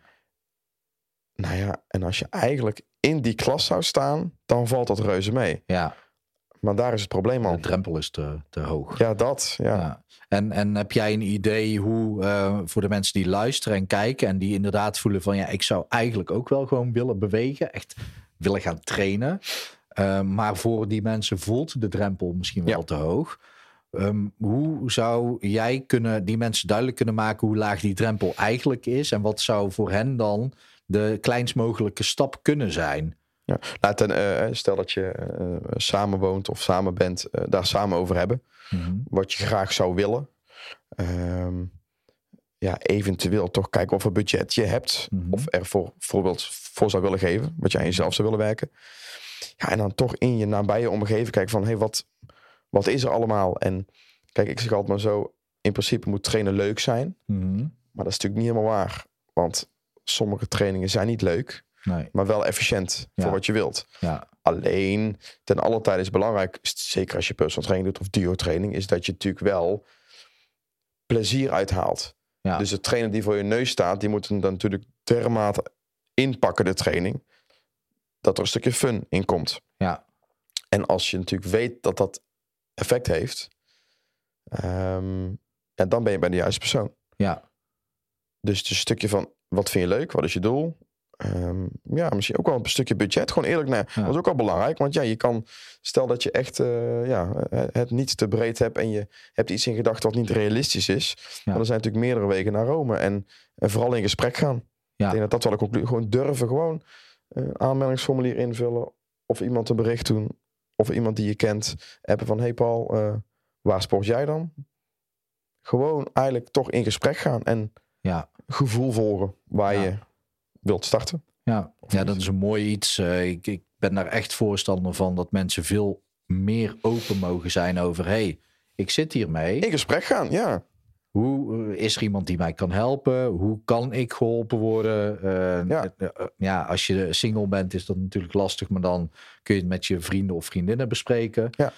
Nou ja, en als je eigenlijk in die klas zou staan, dan valt dat reuze mee. Ja. Maar daar is het probleem al. De drempel is te hoog. Ja, dat. Ja. En heb jij een idee hoe voor de mensen die luisteren en kijken... en die inderdaad voelen van... ja, ik zou eigenlijk ook wel gewoon willen bewegen. Echt willen gaan trainen. Maar voor die mensen voelt de drempel misschien wel te hoog. Hoe zou jij die mensen duidelijk kunnen maken... hoe laag die drempel eigenlijk is? En wat zou voor hen dan de kleinst mogelijke stap kunnen zijn? Ja. Stel dat je samen woont of samen bent, daar samen over hebben. Mm-hmm. Wat je graag zou willen. Eventueel toch kijken of een budget je hebt. Mm-hmm. Of er bijvoorbeeld voor zou willen geven. Wat jij aan jezelf zou willen werken. Ja, en dan toch in je nabije omgeving kijken van... hey, wat is er allemaal? En kijk, ik zeg altijd maar zo... in principe moet trainen leuk zijn. Mm-hmm. Maar dat is natuurlijk niet helemaal waar. Want sommige trainingen zijn niet leuk... Nee. Maar wel efficiënt voor wat je wilt. Ja. Alleen, ten alle tijde is belangrijk... zeker als je personal training doet of duo training... is dat je natuurlijk wel plezier uithaalt. Ja. Dus de trainer die voor je neus staat... die moet hem dan natuurlijk dermate inpakken, de training... dat er een stukje fun in komt. Ja. En als je natuurlijk weet dat dat effect heeft... dan ben je bij de juiste persoon. Ja. Dus het is een stukje van, wat vind je leuk? Wat is je doel? Misschien ook wel een stukje budget. Gewoon eerlijk, dat is ook wel belangrijk. Want je kan, stel dat je echt het niet te breed hebt... en je hebt iets in gedachten wat niet realistisch is. Ja. Maar er zijn natuurlijk meerdere wegen naar Rome. En vooral in gesprek gaan. Ja. Ik denk dat wel een conclusie... Gewoon durven, gewoon een aanmeldingsformulier invullen... of iemand een bericht doen. of iemand die je kent appen van... hey Paul, waar sport jij dan? Gewoon eigenlijk toch in gesprek gaan en gevoel volgen waar je wilt starten. Ja, ja, dat is een mooi iets. Ik ben daar echt voorstander van dat mensen veel meer open mogen zijn over... hey, ik zit hiermee. In gesprek gaan, ja. Hoe is er iemand die mij kan helpen? Hoe kan ik geholpen worden? Als je single bent is dat natuurlijk lastig, maar dan kun je het met je vrienden of vriendinnen bespreken. Ja.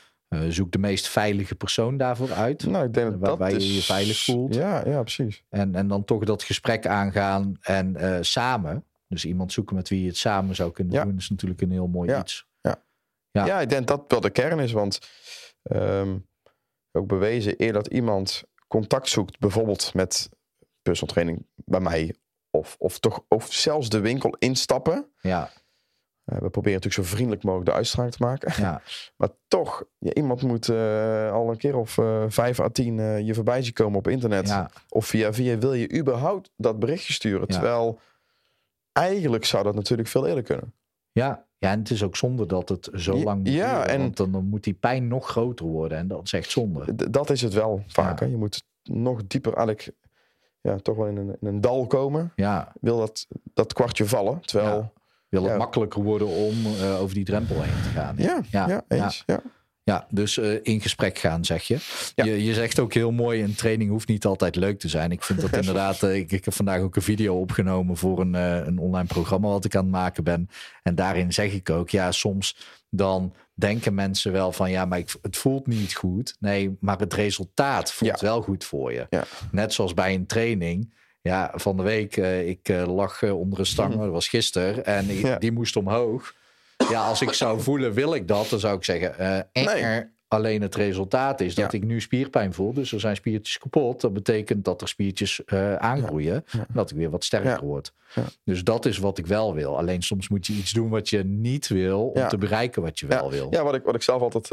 Zoek de meest veilige persoon daarvoor uit. Nou, ik denk waarbij je je veilig voelt. Ja, ja, precies. En dan toch dat gesprek aangaan en samen. Dus iemand zoeken met wie je het samen zou kunnen doen is natuurlijk een heel mooi iets. Ja. Ja. Ja, ik denk dat wel de kern is, want ook bewezen eer dat iemand contact zoekt, bijvoorbeeld met personal training bij mij, of zelfs de winkel instappen. Ja. We proberen natuurlijk zo vriendelijk mogelijk de uitstraling te maken. Ja. Maar toch, iemand moet al een keer of 5 à 10 je voorbij zien komen op internet. Ja. Of via wil je überhaupt dat berichtje sturen. Ja. Terwijl eigenlijk zou dat natuurlijk veel eerder kunnen. Ja. Ja, en het is ook zonde dat het zo lang moet duren, en want dan moet die pijn nog groter worden. En dat is echt zonde. Dat is het wel vaak. Ja. Je moet nog dieper eigenlijk toch wel in een dal komen. Ja. Wil dat kwartje vallen. Terwijl wil het makkelijker worden om over die drempel heen te gaan. Ja, eens. Ja. Ja, dus in gesprek gaan, zeg je. Ja. Je zegt ook heel mooi, een training hoeft niet altijd leuk te zijn. Ik vind dat inderdaad... Ik heb vandaag ook een video opgenomen voor een online programma wat ik aan het maken ben. En daarin zeg ik ook, soms dan denken mensen wel van... ja, maar het voelt niet goed. Nee, maar het resultaat voelt wel goed voor je. Ja. Net zoals bij een training... Ja, van de week, ik lag onder een stang, dat was gisteren. En die moest omhoog. Ja, als ik zou voelen, wil ik dat, dan zou ik zeggen... nee. Alleen het resultaat is dat ik nu spierpijn voel. Dus er zijn spiertjes kapot. Dat betekent dat er spiertjes aangroeien. Ja. En dat ik weer wat sterker word. Ja. Dus dat is wat ik wel wil. Alleen soms moet je iets doen wat je niet wil... om te bereiken wat je wel wil. Ja, wat ik zelf altijd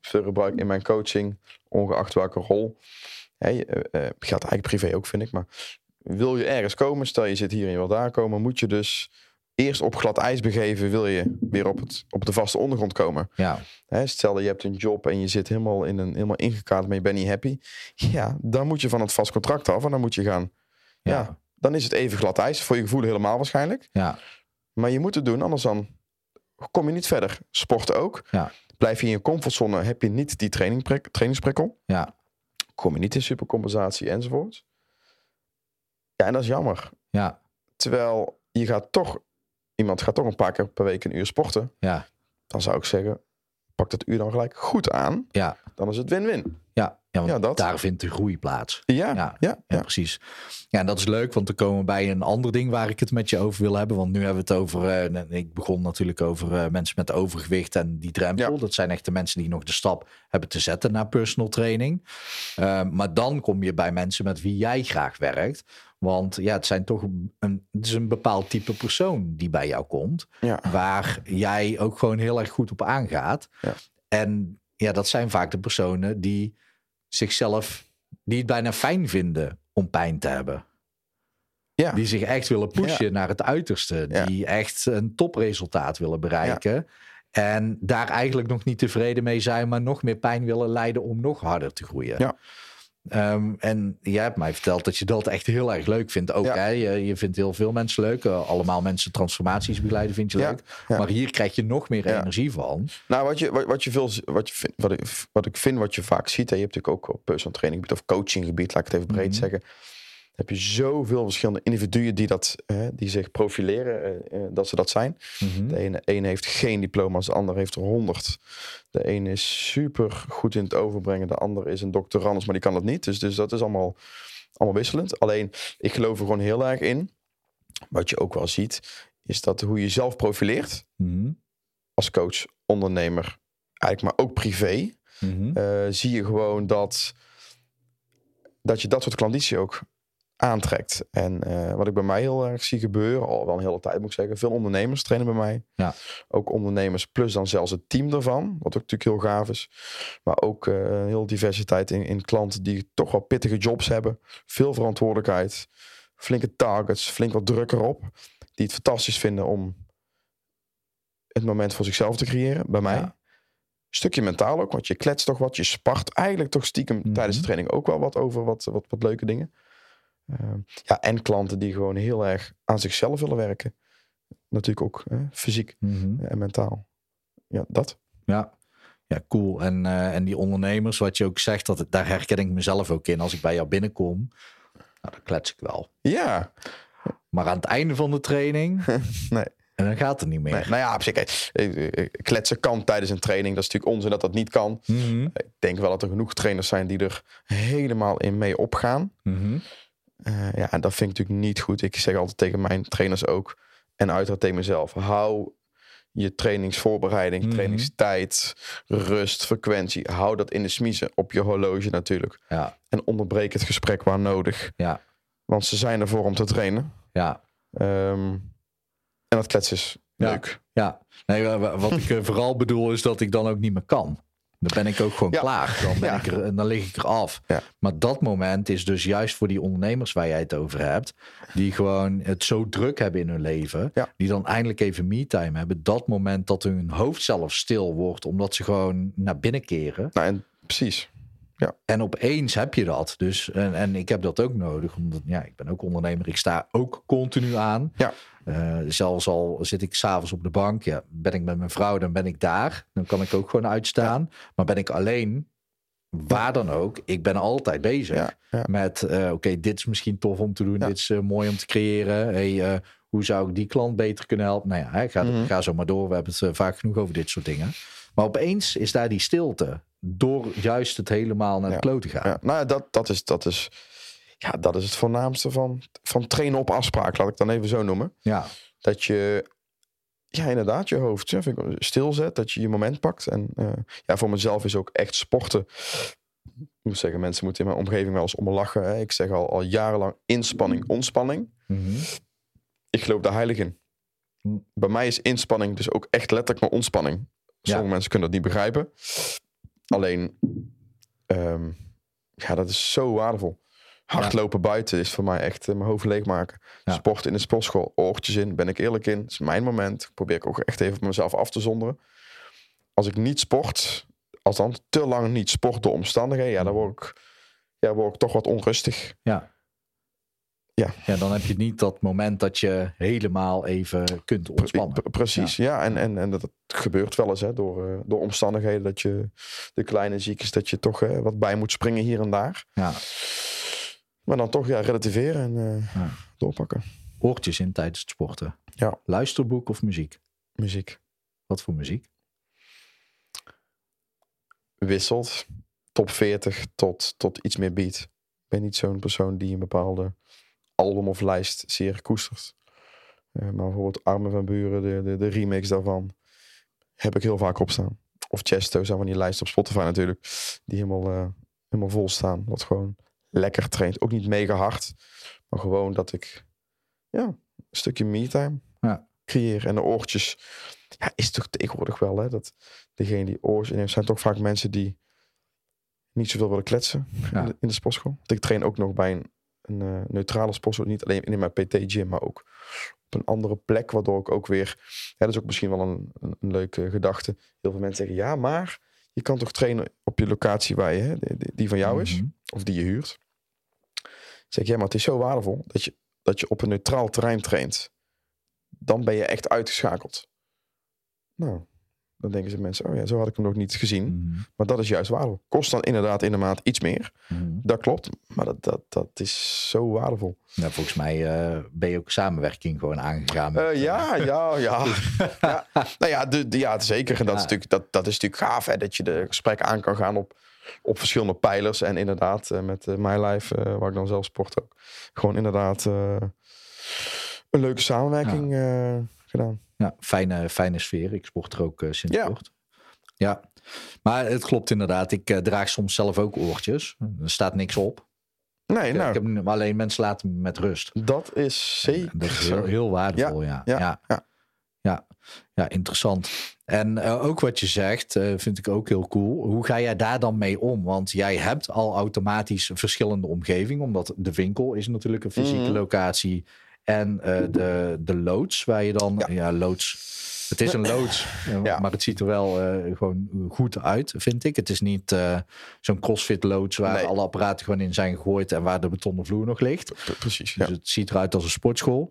veel gebruik in mijn coaching... ongeacht welke rol... gaat eigenlijk privé ook, vind ik. Maar wil je ergens komen... stel je zit hier en je wil daar komen... moet je dus... eerst op glad ijs begeven, wil je weer op de vaste ondergrond komen. Ja. Stel je hebt een job en je zit helemaal ingekaderd, maar je bent niet happy. Ja, dan moet je van het vast contract af en dan moet je gaan. Ja. Ja, dan is het even glad ijs. Voor je gevoel helemaal waarschijnlijk. Ja. Maar je moet het doen, anders dan kom je niet verder. Sport ook. Ja. Blijf je in je comfortzone, heb je niet die trainingsprikkel. Ja. Kom je niet in supercompensatie enzovoort. Ja, en dat is jammer. Ja. Terwijl je gaat toch... Iemand gaat toch een paar keer per week een uur sporten. Ja. Dan zou ik zeggen, pak dat uur dan gelijk goed aan. Ja. Dan is het win-win. Ja, ja, want daar vindt de groei plaats. Ja, precies. Ja, en dat is leuk, want dan komen we bij een ander ding... waar ik het met je over wil hebben. Want nu hebben we het over... ik begon natuurlijk over mensen met overgewicht en die drempel. Ja. Dat zijn echt de mensen die nog de stap hebben te zetten... naar personal training. Maar dan kom je bij mensen met wie jij graag werkt... Want het zijn toch het is een bepaald type persoon die bij jou komt. Ja. Waar jij ook gewoon heel erg goed op aangaat. Ja. En dat zijn vaak de personen die het bijna fijn vinden om pijn te hebben. Ja. Die zich echt willen pushen naar het uiterste. Ja. Die echt een topresultaat willen bereiken. Ja. En daar eigenlijk nog niet tevreden mee zijn, maar nog meer pijn willen lijden om nog harder te groeien. Ja. En jij hebt mij verteld dat je dat echt heel erg leuk vindt ook. Ja. Hè? Je vindt heel veel mensen leuk. Allemaal mensen transformaties begeleiden vind je leuk. Ja. Maar hier krijg je nog meer energie van. Nou, wat je vaak ziet... Hè, je hebt natuurlijk ook op personal training gebied of coaching gebied, laat ik het even breed zeggen... heb je zoveel verschillende individuen die zich profileren, dat ze dat zijn. Mm-hmm. De ene heeft geen diploma's, de ander heeft er 100. De ene is super goed in het overbrengen, de ander is een doctorandus, maar die kan dat niet. Dus dat is allemaal wisselend. Alleen, ik geloof er gewoon heel erg in. Wat je ook wel ziet, is dat hoe je zelf profileert, als coach, ondernemer, eigenlijk maar ook privé, zie je gewoon dat je dat soort klanditie ook aantrekt. En wat ik bij mij heel erg zie gebeuren, al wel een hele tijd moet ik zeggen, veel ondernemers trainen bij mij. Ja. Ook ondernemers plus dan zelfs het team daarvan, wat ook natuurlijk heel gaaf is. Maar ook heel diversiteit in klanten die toch wel pittige jobs hebben. Veel verantwoordelijkheid, flinke targets, flink wat druk erop. Die het fantastisch vinden om het moment voor zichzelf te creëren bij mij. Ja. stukje mentaal ook, want je kletst toch wat, je spart eigenlijk toch stiekem tijdens de training ook wel wat over wat leuke dingen. Ja, en klanten die gewoon heel erg aan zichzelf willen werken. Natuurlijk ook fysiek en mentaal. Ja, dat. Ja. Ja, cool. En die ondernemers, wat je ook zegt, daar herken ik mezelf ook in. Als ik bij jou binnenkom, nou, dan klets ik wel. Ja. Maar aan het einde van de training... nee. En dan gaat het niet meer. Nee, nou ja, op zich, kletsen kan tijdens een training. Dat is natuurlijk onzin dat niet kan. Mm-hmm. Ik denk wel dat er genoeg trainers zijn die er helemaal in mee opgaan. Mm-hmm. Ja, en dat vind ik natuurlijk niet goed. Ik zeg altijd tegen mijn trainers ook. En uiteraard tegen mezelf. Hou je trainingsvoorbereiding, trainingstijd, rust, frequentie. Hou dat in de smiezen. Op je horloge natuurlijk. Ja. En onderbreek het gesprek waar nodig. Ja. Want ze zijn ervoor om te trainen. Ja. En dat kletsen is leuk. Ja. Nee, wat ik vooral bedoel is dat ik dan ook niet meer kan. Dan ben ik ook gewoon klaar. Dan lig ik eraf. Ja. Maar dat moment is dus juist voor die ondernemers waar jij het over hebt. Die gewoon het zo druk hebben in hun leven. Ja. Die dan eindelijk even me-time hebben. Dat moment dat hun hoofd zelf stil wordt. Omdat ze gewoon naar binnen keren. Nou, en precies. Ja. En opeens heb je dat. Dus, en ik heb dat ook nodig. Omdat ik ben ook ondernemer. Ik sta ook continu aan. Ja. Zelfs al zit ik 's avonds op de bank. Ja, ben ik met mijn vrouw, dan ben ik daar. Dan kan ik ook gewoon uitstaan. Ja. Maar ben ik alleen, waar dan ook. Ik ben altijd bezig. Ja. Ja. Met, oké, dit is misschien tof om te doen. Ja. Dit is mooi om te creëren. Hey, hoe zou ik die klant beter kunnen helpen? Nou ja, ga zo maar door. We hebben het vaak genoeg over dit soort dingen. Maar opeens is daar die stilte. Door juist het helemaal naar de kloot te gaan. Ja. Nou ja, dat is het voornaamste van trainen op afspraak. Laat ik dan even zo noemen. Ja. Dat je inderdaad je hoofd stilzet. Dat je je moment pakt. En voor mezelf is ook echt sporten. Ik moet zeggen, mensen moeten in mijn omgeving wel eens om me lachen. Hè. Ik zeg al jarenlang inspanning, ontspanning. Mm-hmm. Ik geloof daar heilig in. Bij mij is inspanning dus ook echt letterlijk mijn ontspanning. Sommige mensen kunnen dat niet begrijpen. Alleen, dat is zo waardevol. Hardlopen buiten is voor mij echt mijn hoofd leegmaken. Ja. Sport in de sportschool, oortjes in, ben ik eerlijk in. Het is mijn moment. Probeer ik ook echt even mezelf af te zonderen. Als ik niet sport, althans te lang niet sport door omstandigheden... ja, dan word ik toch wat onrustig. Ja. Ja, dan heb je niet dat moment dat je helemaal even kunt ontspannen. Precies, ja. En dat gebeurt wel eens, hè, door omstandigheden dat je de kleine ziektes, dat je toch wat bij moet springen hier en daar. Ja. Maar dan toch relativeren en doorpakken. Oortjes in tijdens het sporten. Ja. Luisterboek of muziek? Muziek. Wat voor muziek? Wisselt. Top 40 tot iets meer beat. Ik ben niet zo'n persoon die een bepaalde album of lijst zeer koestert. Maar bijvoorbeeld Armin van Buuren, de remix daarvan, heb ik heel vaak opstaan. Of Chesto zijn van die lijsten op Spotify natuurlijk, die helemaal vol staan. Wat gewoon lekker traint. Ook niet mega hard, maar gewoon dat ik een stukje me-time creëer. En de oortjes is toch tegenwoordig wel, hè, dat degene die oortjes in heeft, zijn toch vaak mensen die niet zoveel willen kletsen in de sportschool. Want ik train ook nog bij een neutrale sportschool, niet alleen in mijn PT-gym, maar ook op een andere plek, waardoor ik ook weer... Ja, dat is ook misschien wel een leuke gedachte. Heel veel mensen zeggen, ja, maar je kan toch trainen op je locatie waar je, die van jou is, of die je huurt. Ik zeg, ja, maar het is zo waardevol dat je op een neutraal terrein traint. Dan ben je echt uitgeschakeld. Nou, dan denken ze mensen, oh ja, zo had ik hem nog niet gezien. Mm-hmm. Maar dat is juist waardevol. Kost dan inderdaad in de maand iets meer. Mm-hmm. Dat klopt, maar dat is zo waardevol. Nou, volgens mij ben je ook samenwerking gewoon aangegaan. Ja. Nou ja, zeker. En dat is natuurlijk gaaf, hè, dat je de gesprek aan kan gaan op verschillende pijlers. En inderdaad, met MyLife, waar ik dan zelf sport ook, gewoon inderdaad een leuke samenwerking gedaan. Ja, fijne sfeer. Ik sport er ook sinds kort. Ja, maar het klopt inderdaad. Ik draag soms zelf ook oortjes. Er staat niks op. Nee, nou. Ik heb alleen mensen laten me met rust. Dat is zeker. Dat is heel waardevol, Ja, interessant. En ook wat je zegt, vind ik ook heel cool. Hoe ga jij daar dan mee om? Want jij hebt al automatisch verschillende omgevingen. Omdat de winkel is natuurlijk een fysieke locatie. En de loods waar je dan... Ja, loods Het is een loods, maar het ziet er wel gewoon goed uit, vind ik. Het is niet zo'n CrossFit loods waar alle apparaten gewoon in zijn gegooid en waar de betonnen vloer nog ligt. Precies. Dus het ziet eruit als een sportschool.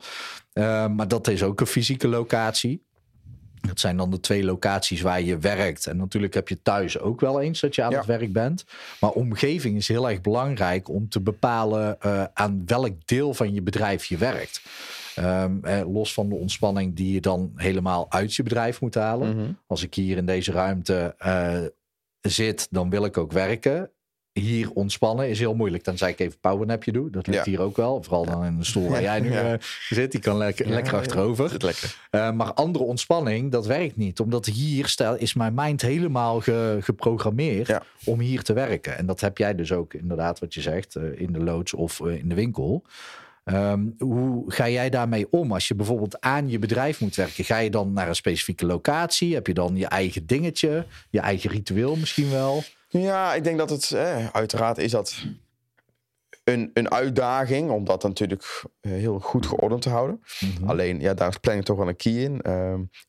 Maar dat is ook een fysieke locatie. Dat zijn dan de twee locaties waar je werkt. En natuurlijk heb je thuis ook wel eens dat je aan het werk bent. Maar omgeving is heel erg belangrijk om te bepalen aan welk deel van je bedrijf je werkt. Los van de ontspanning die je dan helemaal uit je bedrijf moet halen. Mm-hmm. Als ik hier in deze ruimte zit, dan wil ik ook werken. Hier ontspannen is heel moeilijk. Tenzij ik even een powernapje doe. Dat lukt hier ook wel. Vooral dan in de stoel waar jij nu zit. Die kan lekker achterover. Maar andere ontspanning, dat werkt niet. Omdat hier is mijn mind helemaal geprogrammeerd om hier te werken. En dat heb jij dus ook inderdaad wat je zegt. In de loods of in de winkel. Hoe ga jij daarmee om? Als je bijvoorbeeld aan je bedrijf moet werken, ga je dan naar een specifieke locatie? Heb je dan je eigen dingetje? Je eigen ritueel misschien wel? Ja, ik denk dat het... uiteraard is dat een uitdaging om dat natuurlijk heel goed geordend te houden. Mm-hmm. Alleen, daar is planning toch wel een key in.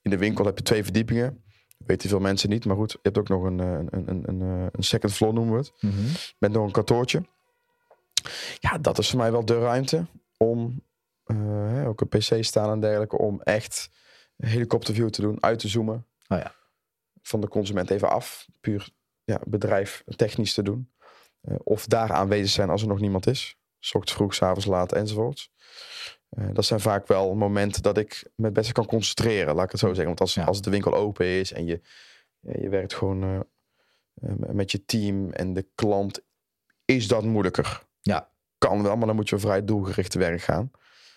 In de winkel heb je 2 verdiepingen. Dat weten veel mensen niet, maar goed. Je hebt ook nog een second floor, noemen we het. Mm-hmm. Met nog een kantoortje. Ja, dat is voor mij wel de ruimte om ook een pc staan en dergelijke, om echt een helikopterview te doen, uit te zoomen. Van de consument even af, puur bedrijf technisch te doen. Of daar aanwezig zijn als er nog niemand is. 's Ochtends vroeg, 's avonds laat enzovoorts. Dat zijn vaak wel momenten dat ik me het beste kan concentreren, laat ik het zo zeggen. Want als de winkel open is en je werkt gewoon met je team en de klant, is dat moeilijker. Kan wel, maar dan moet je vrij doelgericht te werk gaan.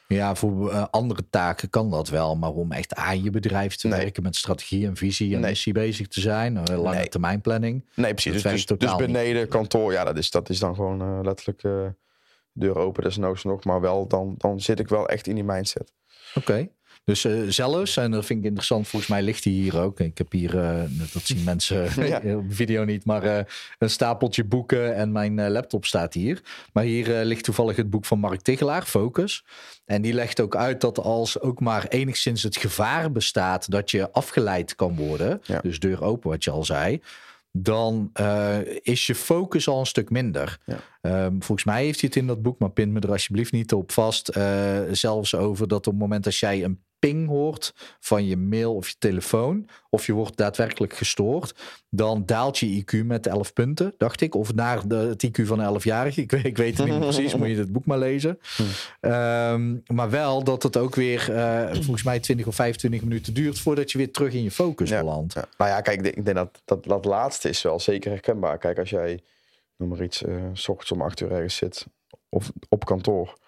Ja, voor andere taken kan dat wel. Maar om echt aan je bedrijf te werken met strategie en visie en missie bezig te zijn. Lange termijn planning. Nee, precies. Dus beneden niet. Kantoor, dat is dan gewoon letterlijk deur open, desnoods nog. Maar wel, dan zit ik wel echt in die mindset. Oké. Dus zelfs, en dat vind ik interessant, volgens mij ligt hij hier ook. Ik heb hier, dat zien mensen op de video niet, maar een stapeltje boeken en mijn laptop staat hier. Maar hier ligt toevallig het boek van Mark Tiggelaar, Focus. En die legt ook uit dat als ook maar enigszins het gevaar bestaat dat je afgeleid kan worden, dus deur open wat je al zei, dan is je focus al een stuk minder. Volgens mij heeft hij het in dat boek, maar pin me er alsjeblieft niet op vast. Zelfs over dat op het moment dat jij een ping hoort van je mail of je telefoon, of je wordt daadwerkelijk gestoord, dan daalt je IQ met 11 punten, dacht ik. Of naar het IQ van een 11-jarige. Ik weet het niet precies, moet je het boek maar lezen. Maar wel dat het ook weer volgens mij 20 of 25 minuten duurt voordat je weer terug in je focus belandt. Ja. Nou ja, kijk, ik denk dat laatste is wel zeker herkenbaar. Kijk, als jij, noem maar iets, 's ochtends om 8 uur ergens zit, of op kantoor,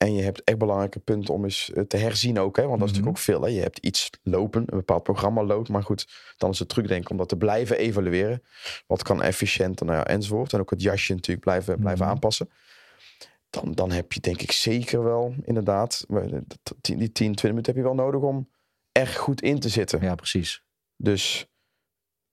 en je hebt echt belangrijke punten om eens te herzien ook. Hè? Want dat is natuurlijk ook veel. Hè? Je hebt iets lopen, een bepaald programma loopt. Maar goed, dan is de truc denk ik om dat te blijven evalueren. Wat kan efficiënter, enzovoort. En ook het jasje natuurlijk blijven aanpassen. Dan heb je denk ik zeker wel, inderdaad, die 10, 20 minuten heb je wel nodig om echt goed in te zitten. Ja, precies. Dus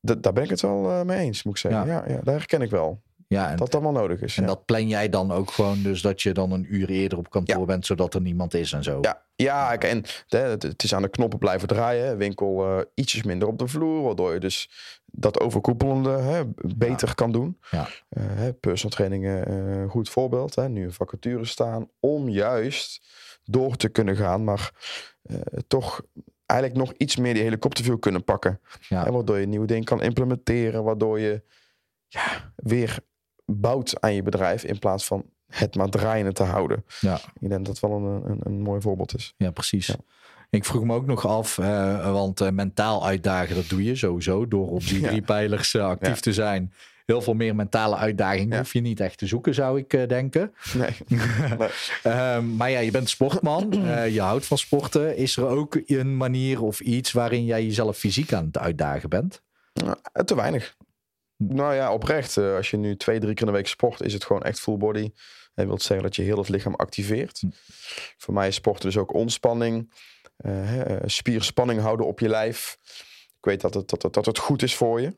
daar ben ik het wel mee eens, moet ik zeggen. Ja, daar herken ik wel. Ja, en dat dan wel nodig is. En dat plan jij dan ook gewoon, dus dat je dan een uur eerder op kantoor bent, zodat er niemand is en zo. Ja, en het is aan de knoppen blijven draaien. Winkel ietsjes minder op de vloer, waardoor je dus dat overkoepelende beter kan doen. Personal trainingen, goed voorbeeld. Nu vacatures staan, om juist door te kunnen gaan, maar toch eigenlijk nog iets meer die helikopterview kunnen pakken. Waardoor je nieuwe dingen kan implementeren, waardoor je weer bouwt aan je bedrijf in plaats van het maar draaiende te houden. Ik denk dat wel een mooi voorbeeld is. Ja, precies. Ja. Ik vroeg me ook nog af, want mentaal uitdagen, dat doe je sowieso door op die 3 pijlers actief te zijn. Heel veel meer mentale uitdaging hoef je niet echt te zoeken, zou ik denken. Nee. Maar je bent sportman. Je houdt van sporten. Is er ook een manier of iets waarin jij jezelf fysiek aan het uitdagen bent? Te weinig. Nou ja, oprecht. Als je nu 2-3 keer in de week sport, is het gewoon echt full body. Dat wil zeggen dat je heel het lichaam activeert. Voor mij is sporten dus ook ontspanning. Spierspanning houden op je lijf. Ik weet dat het goed is voor je.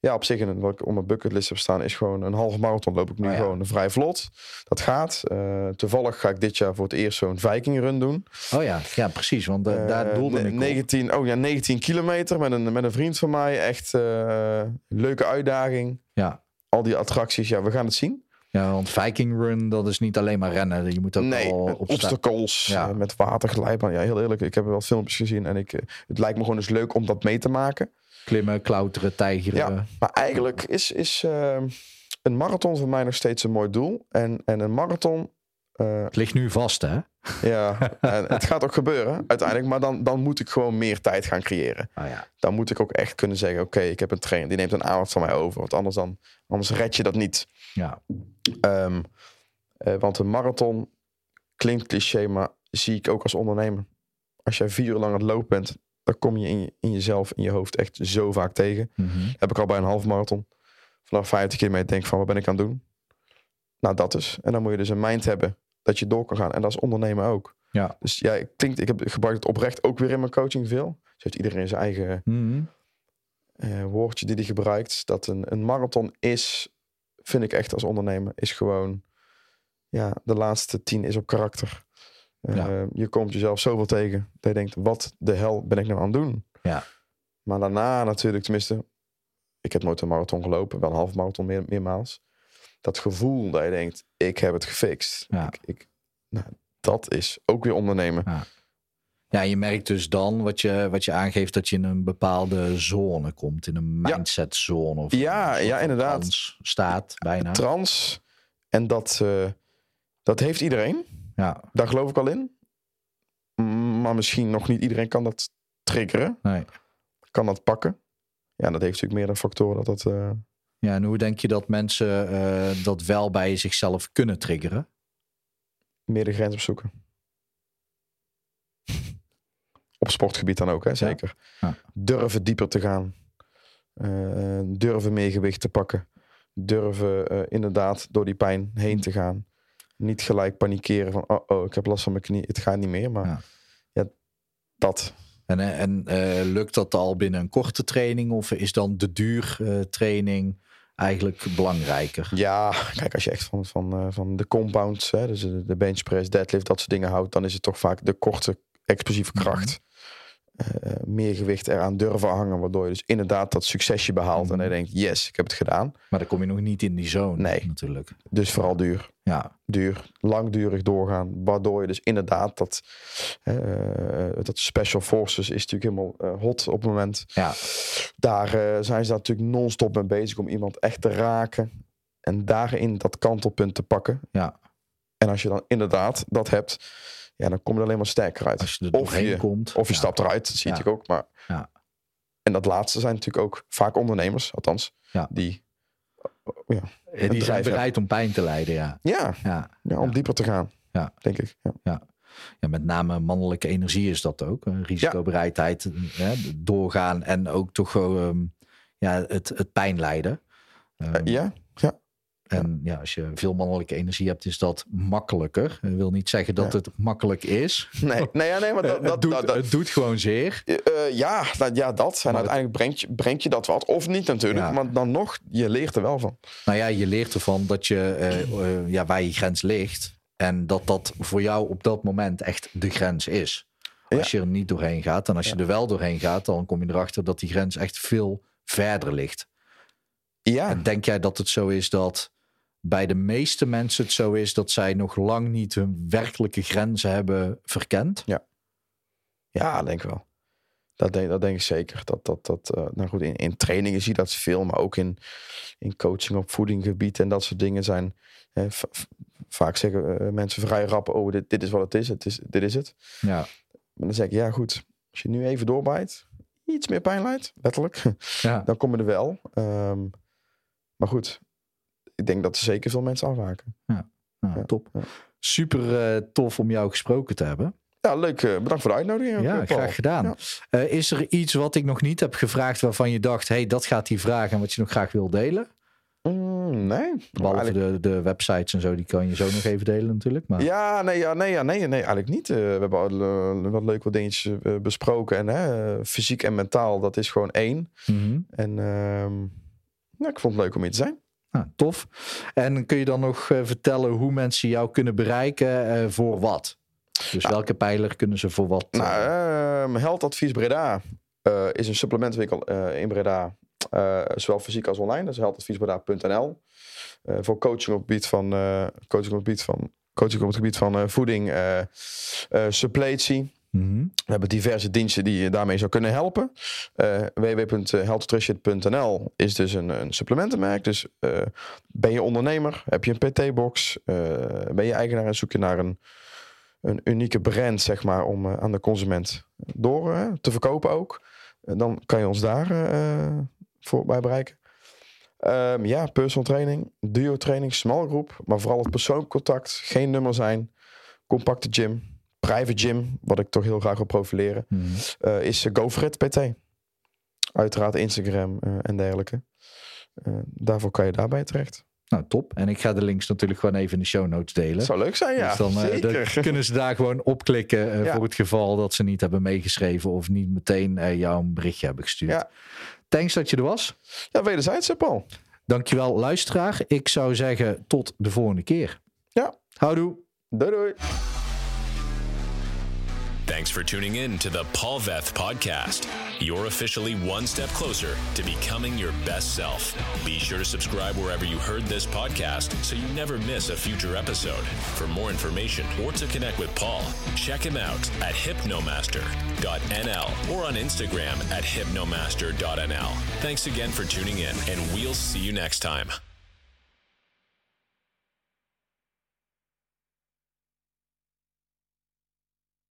Ja, op zich, en wat ik op mijn bucketlist heb staan, is gewoon een halve marathon loop ik nu gewoon vrij vlot. Dat gaat. Toevallig ga ik dit jaar voor het eerst zo'n vikingrun doen. Oh ja, ja precies, want daar doelde ik 19 kilometer met een vriend van mij. Echt leuke uitdaging. Ja. Al die attracties, ja, we gaan het zien. Ja, want vikingrun, dat is niet alleen maar rennen. Je moet ook obstakels met water glijbanen. Ja, heel eerlijk, ik heb wel filmpjes gezien en het lijkt me gewoon eens leuk om dat mee te maken. Klimmen, klauteren, tijgeren. Ja, maar eigenlijk is een marathon voor mij nog steeds een mooi doel. En een marathon... Het ligt nu vast, hè? Ja, en het gaat ook gebeuren uiteindelijk. Maar dan moet ik gewoon meer tijd gaan creëren. Oh ja. Dan moet ik ook echt kunnen zeggen... Oké, ik heb een trainer, die neemt een aandacht van mij over. Want anders red je dat niet. Ja. Want een marathon klinkt cliché, maar zie ik ook als ondernemer. Als jij 4 uur lang aan het lopen bent... Dan kom je in je hoofd echt zo vaak tegen. Mm-hmm. Heb ik al bij een half marathon. Vanaf 50 kilometer denk ik van, wat ben ik aan het doen? Nou, dat is. En dan moet je dus een mind hebben dat je door kan gaan. En dat is ondernemen ook. Ja. Dus ja, ik gebruik het oprecht ook weer in mijn coaching veel. Dus heeft iedereen zijn eigen woordje die hij gebruikt. Dat een marathon is, vind ik echt als ondernemer, is gewoon... Ja, de laatste 10 is op karakter. Ja. Je komt jezelf zoveel tegen dat je denkt, wat de hel ben ik nou aan het doen? Ja. Maar daarna natuurlijk, tenminste, ik heb nooit een marathon gelopen, wel een half marathon meermaals. Dat gevoel dat je denkt, ik heb het gefixt. Ja. Dat is ook weer ondernemen. Ja. Ja, je merkt dus dan wat je aangeeft dat je in een bepaalde zone komt, in een mindsetzone of inderdaad. Trans staat bijna. Trans en dat heeft iedereen. Ja. Daar geloof ik al in. Maar misschien nog niet iedereen kan dat triggeren. Nee. Kan dat pakken. Ja, dat heeft natuurlijk meerdere factoren. Ja, en hoe denk je dat mensen dat wel bij zichzelf kunnen triggeren? Meer de grens opzoeken. Op sportgebied dan ook, hè? Zeker. Ja. Ja. Durven dieper te gaan. Durven meer gewicht te pakken. Durven inderdaad door die pijn heen te gaan. Niet gelijk panikeren van, oh, ik heb last van mijn knie, het gaat niet meer. Maar ja dat. En lukt dat al binnen een korte training? Of is dan de duurtraining eigenlijk belangrijker? Ja, kijk, als je echt van de compounds, hè, dus de benchpress, deadlift, dat soort dingen houdt, dan is het toch vaak de korte explosieve kracht. Meer gewicht eraan durven hangen, waardoor je dus inderdaad dat succesje behaalt. Mm-hmm. En dan denk je, yes, ik heb het gedaan. Maar dan kom je nog niet in die zone. Nee, natuurlijk. Dus vooral duur. Ja. Duur, langdurig doorgaan, waardoor je dus inderdaad dat special forces is natuurlijk helemaal hot op het moment. Ja. Daar zijn ze natuurlijk non-stop mee bezig om iemand echt te raken en daarin dat kantelpunt te pakken. Ja. En als je dan inderdaad dat hebt, ja, dan kom je er alleen maar sterker uit. Als je er doorheen komt. Of je stapt eruit, dat zie ik ook. Maar en dat laatste zijn natuurlijk ook vaak ondernemers, althans, die... Ja, die zijn bereid om pijn te lijden, om dieper te gaan, denk ik. Ja, met name mannelijke energie is dat ook. Risicobereidheid, doorgaan en ook toch het pijn lijden. En als je veel mannelijke energie hebt, is dat makkelijker. Dat wil niet zeggen dat het makkelijk is. Nee, maar het doet gewoon zeer. Dat. En uiteindelijk brengt je dat wat. Of niet natuurlijk, maar dan nog, je leert er wel van. Nou ja, je leert ervan dat je waar je grens ligt. En dat voor jou op dat moment echt de grens is. Als je er niet doorheen gaat en als je er wel doorheen gaat, dan kom je erachter dat die grens echt veel verder ligt. Ja. En denk jij dat het zo is dat bij de meeste mensen het zo is dat zij nog lang niet hun werkelijke grenzen hebben verkend? Ja, dat denk ik wel. Dat denk ik zeker. Nou goed, in trainingen zie je dat veel, maar ook in coaching op voedinggebied en dat soort dingen zijn. Vaak zeggen mensen vrij rap, dit is wat het is. Dit is het. Ja. Maar dan zeg ik, ja goed, als je nu even doorbijt, iets meer pijn lijdt, letterlijk. Ja. Dan kom je er wel. Maar goed, ik denk dat er zeker veel mensen afhaken. Ja, top. Ja. Super tof om jou gesproken te hebben. Ja, leuk. Bedankt voor de uitnodiging. Ja, graag gedaan. Ja. Is er iets wat ik nog niet heb gevraagd waarvan je dacht, hey, dat gaat die vraag en wat je nog graag wil delen? Nee. Behalve de websites en zo, die kan je zo nog even delen natuurlijk. Maar... Nee, eigenlijk niet. We hebben al wat leuke dingetjes besproken. En fysiek en mentaal, dat is gewoon één. Mm-hmm. En Nou, ik vond het leuk om hier te zijn. Ah, tof. En kun je dan nog vertellen hoe mensen jou kunnen bereiken voor wat? Dus welke pijler kunnen ze voor wat? Nou, Health Advies Breda is een supplementwinkel in Breda. Zowel fysiek als online. Dat is healthadviesbreda.nl. Voor coaching op het gebied van voeding, suppletie. Mm-hmm. We hebben diverse diensten die je daarmee zou kunnen helpen. Www.healthnutrition.nl is dus een supplementenmerk. Dus ben je ondernemer, heb je een PT-box, ben je eigenaar en zoek je naar een unieke brand, zeg maar, om aan de consument door te verkopen ook. Dan kan je ons daar voor bij bereiken. Personal training, duo training, small groep, maar vooral het persoonlijk contact, geen nummer zijn, compacte gym. Private gym, wat ik toch heel graag wil profileren, is GoFit PT. Uiteraard Instagram en dergelijke. Daarvoor kan je daarbij terecht. Nou, top. En ik ga de links natuurlijk gewoon even in de show notes delen. Dat zou leuk zijn, ja. Dus dan zeker. Kunnen ze daar gewoon opklikken voor het geval dat ze niet hebben meegeschreven of niet meteen jou een berichtje hebben gestuurd. Ja. Thanks dat je er was. Ja, wederzijds, Paul. Dankjewel, luisteraar. Ik zou zeggen tot de volgende keer. Ja. Houdoe. Doei, doei. Thanks for tuning in to the Paul Veth Podcast. You're officially one step closer to becoming your best self. Be sure to subscribe wherever you heard this podcast so you never miss a future episode. For more information or to connect with Paul, check him out at hypnomaster.nl or on Instagram at hypnomaster.nl. Thanks again for tuning in, and we'll see you next time.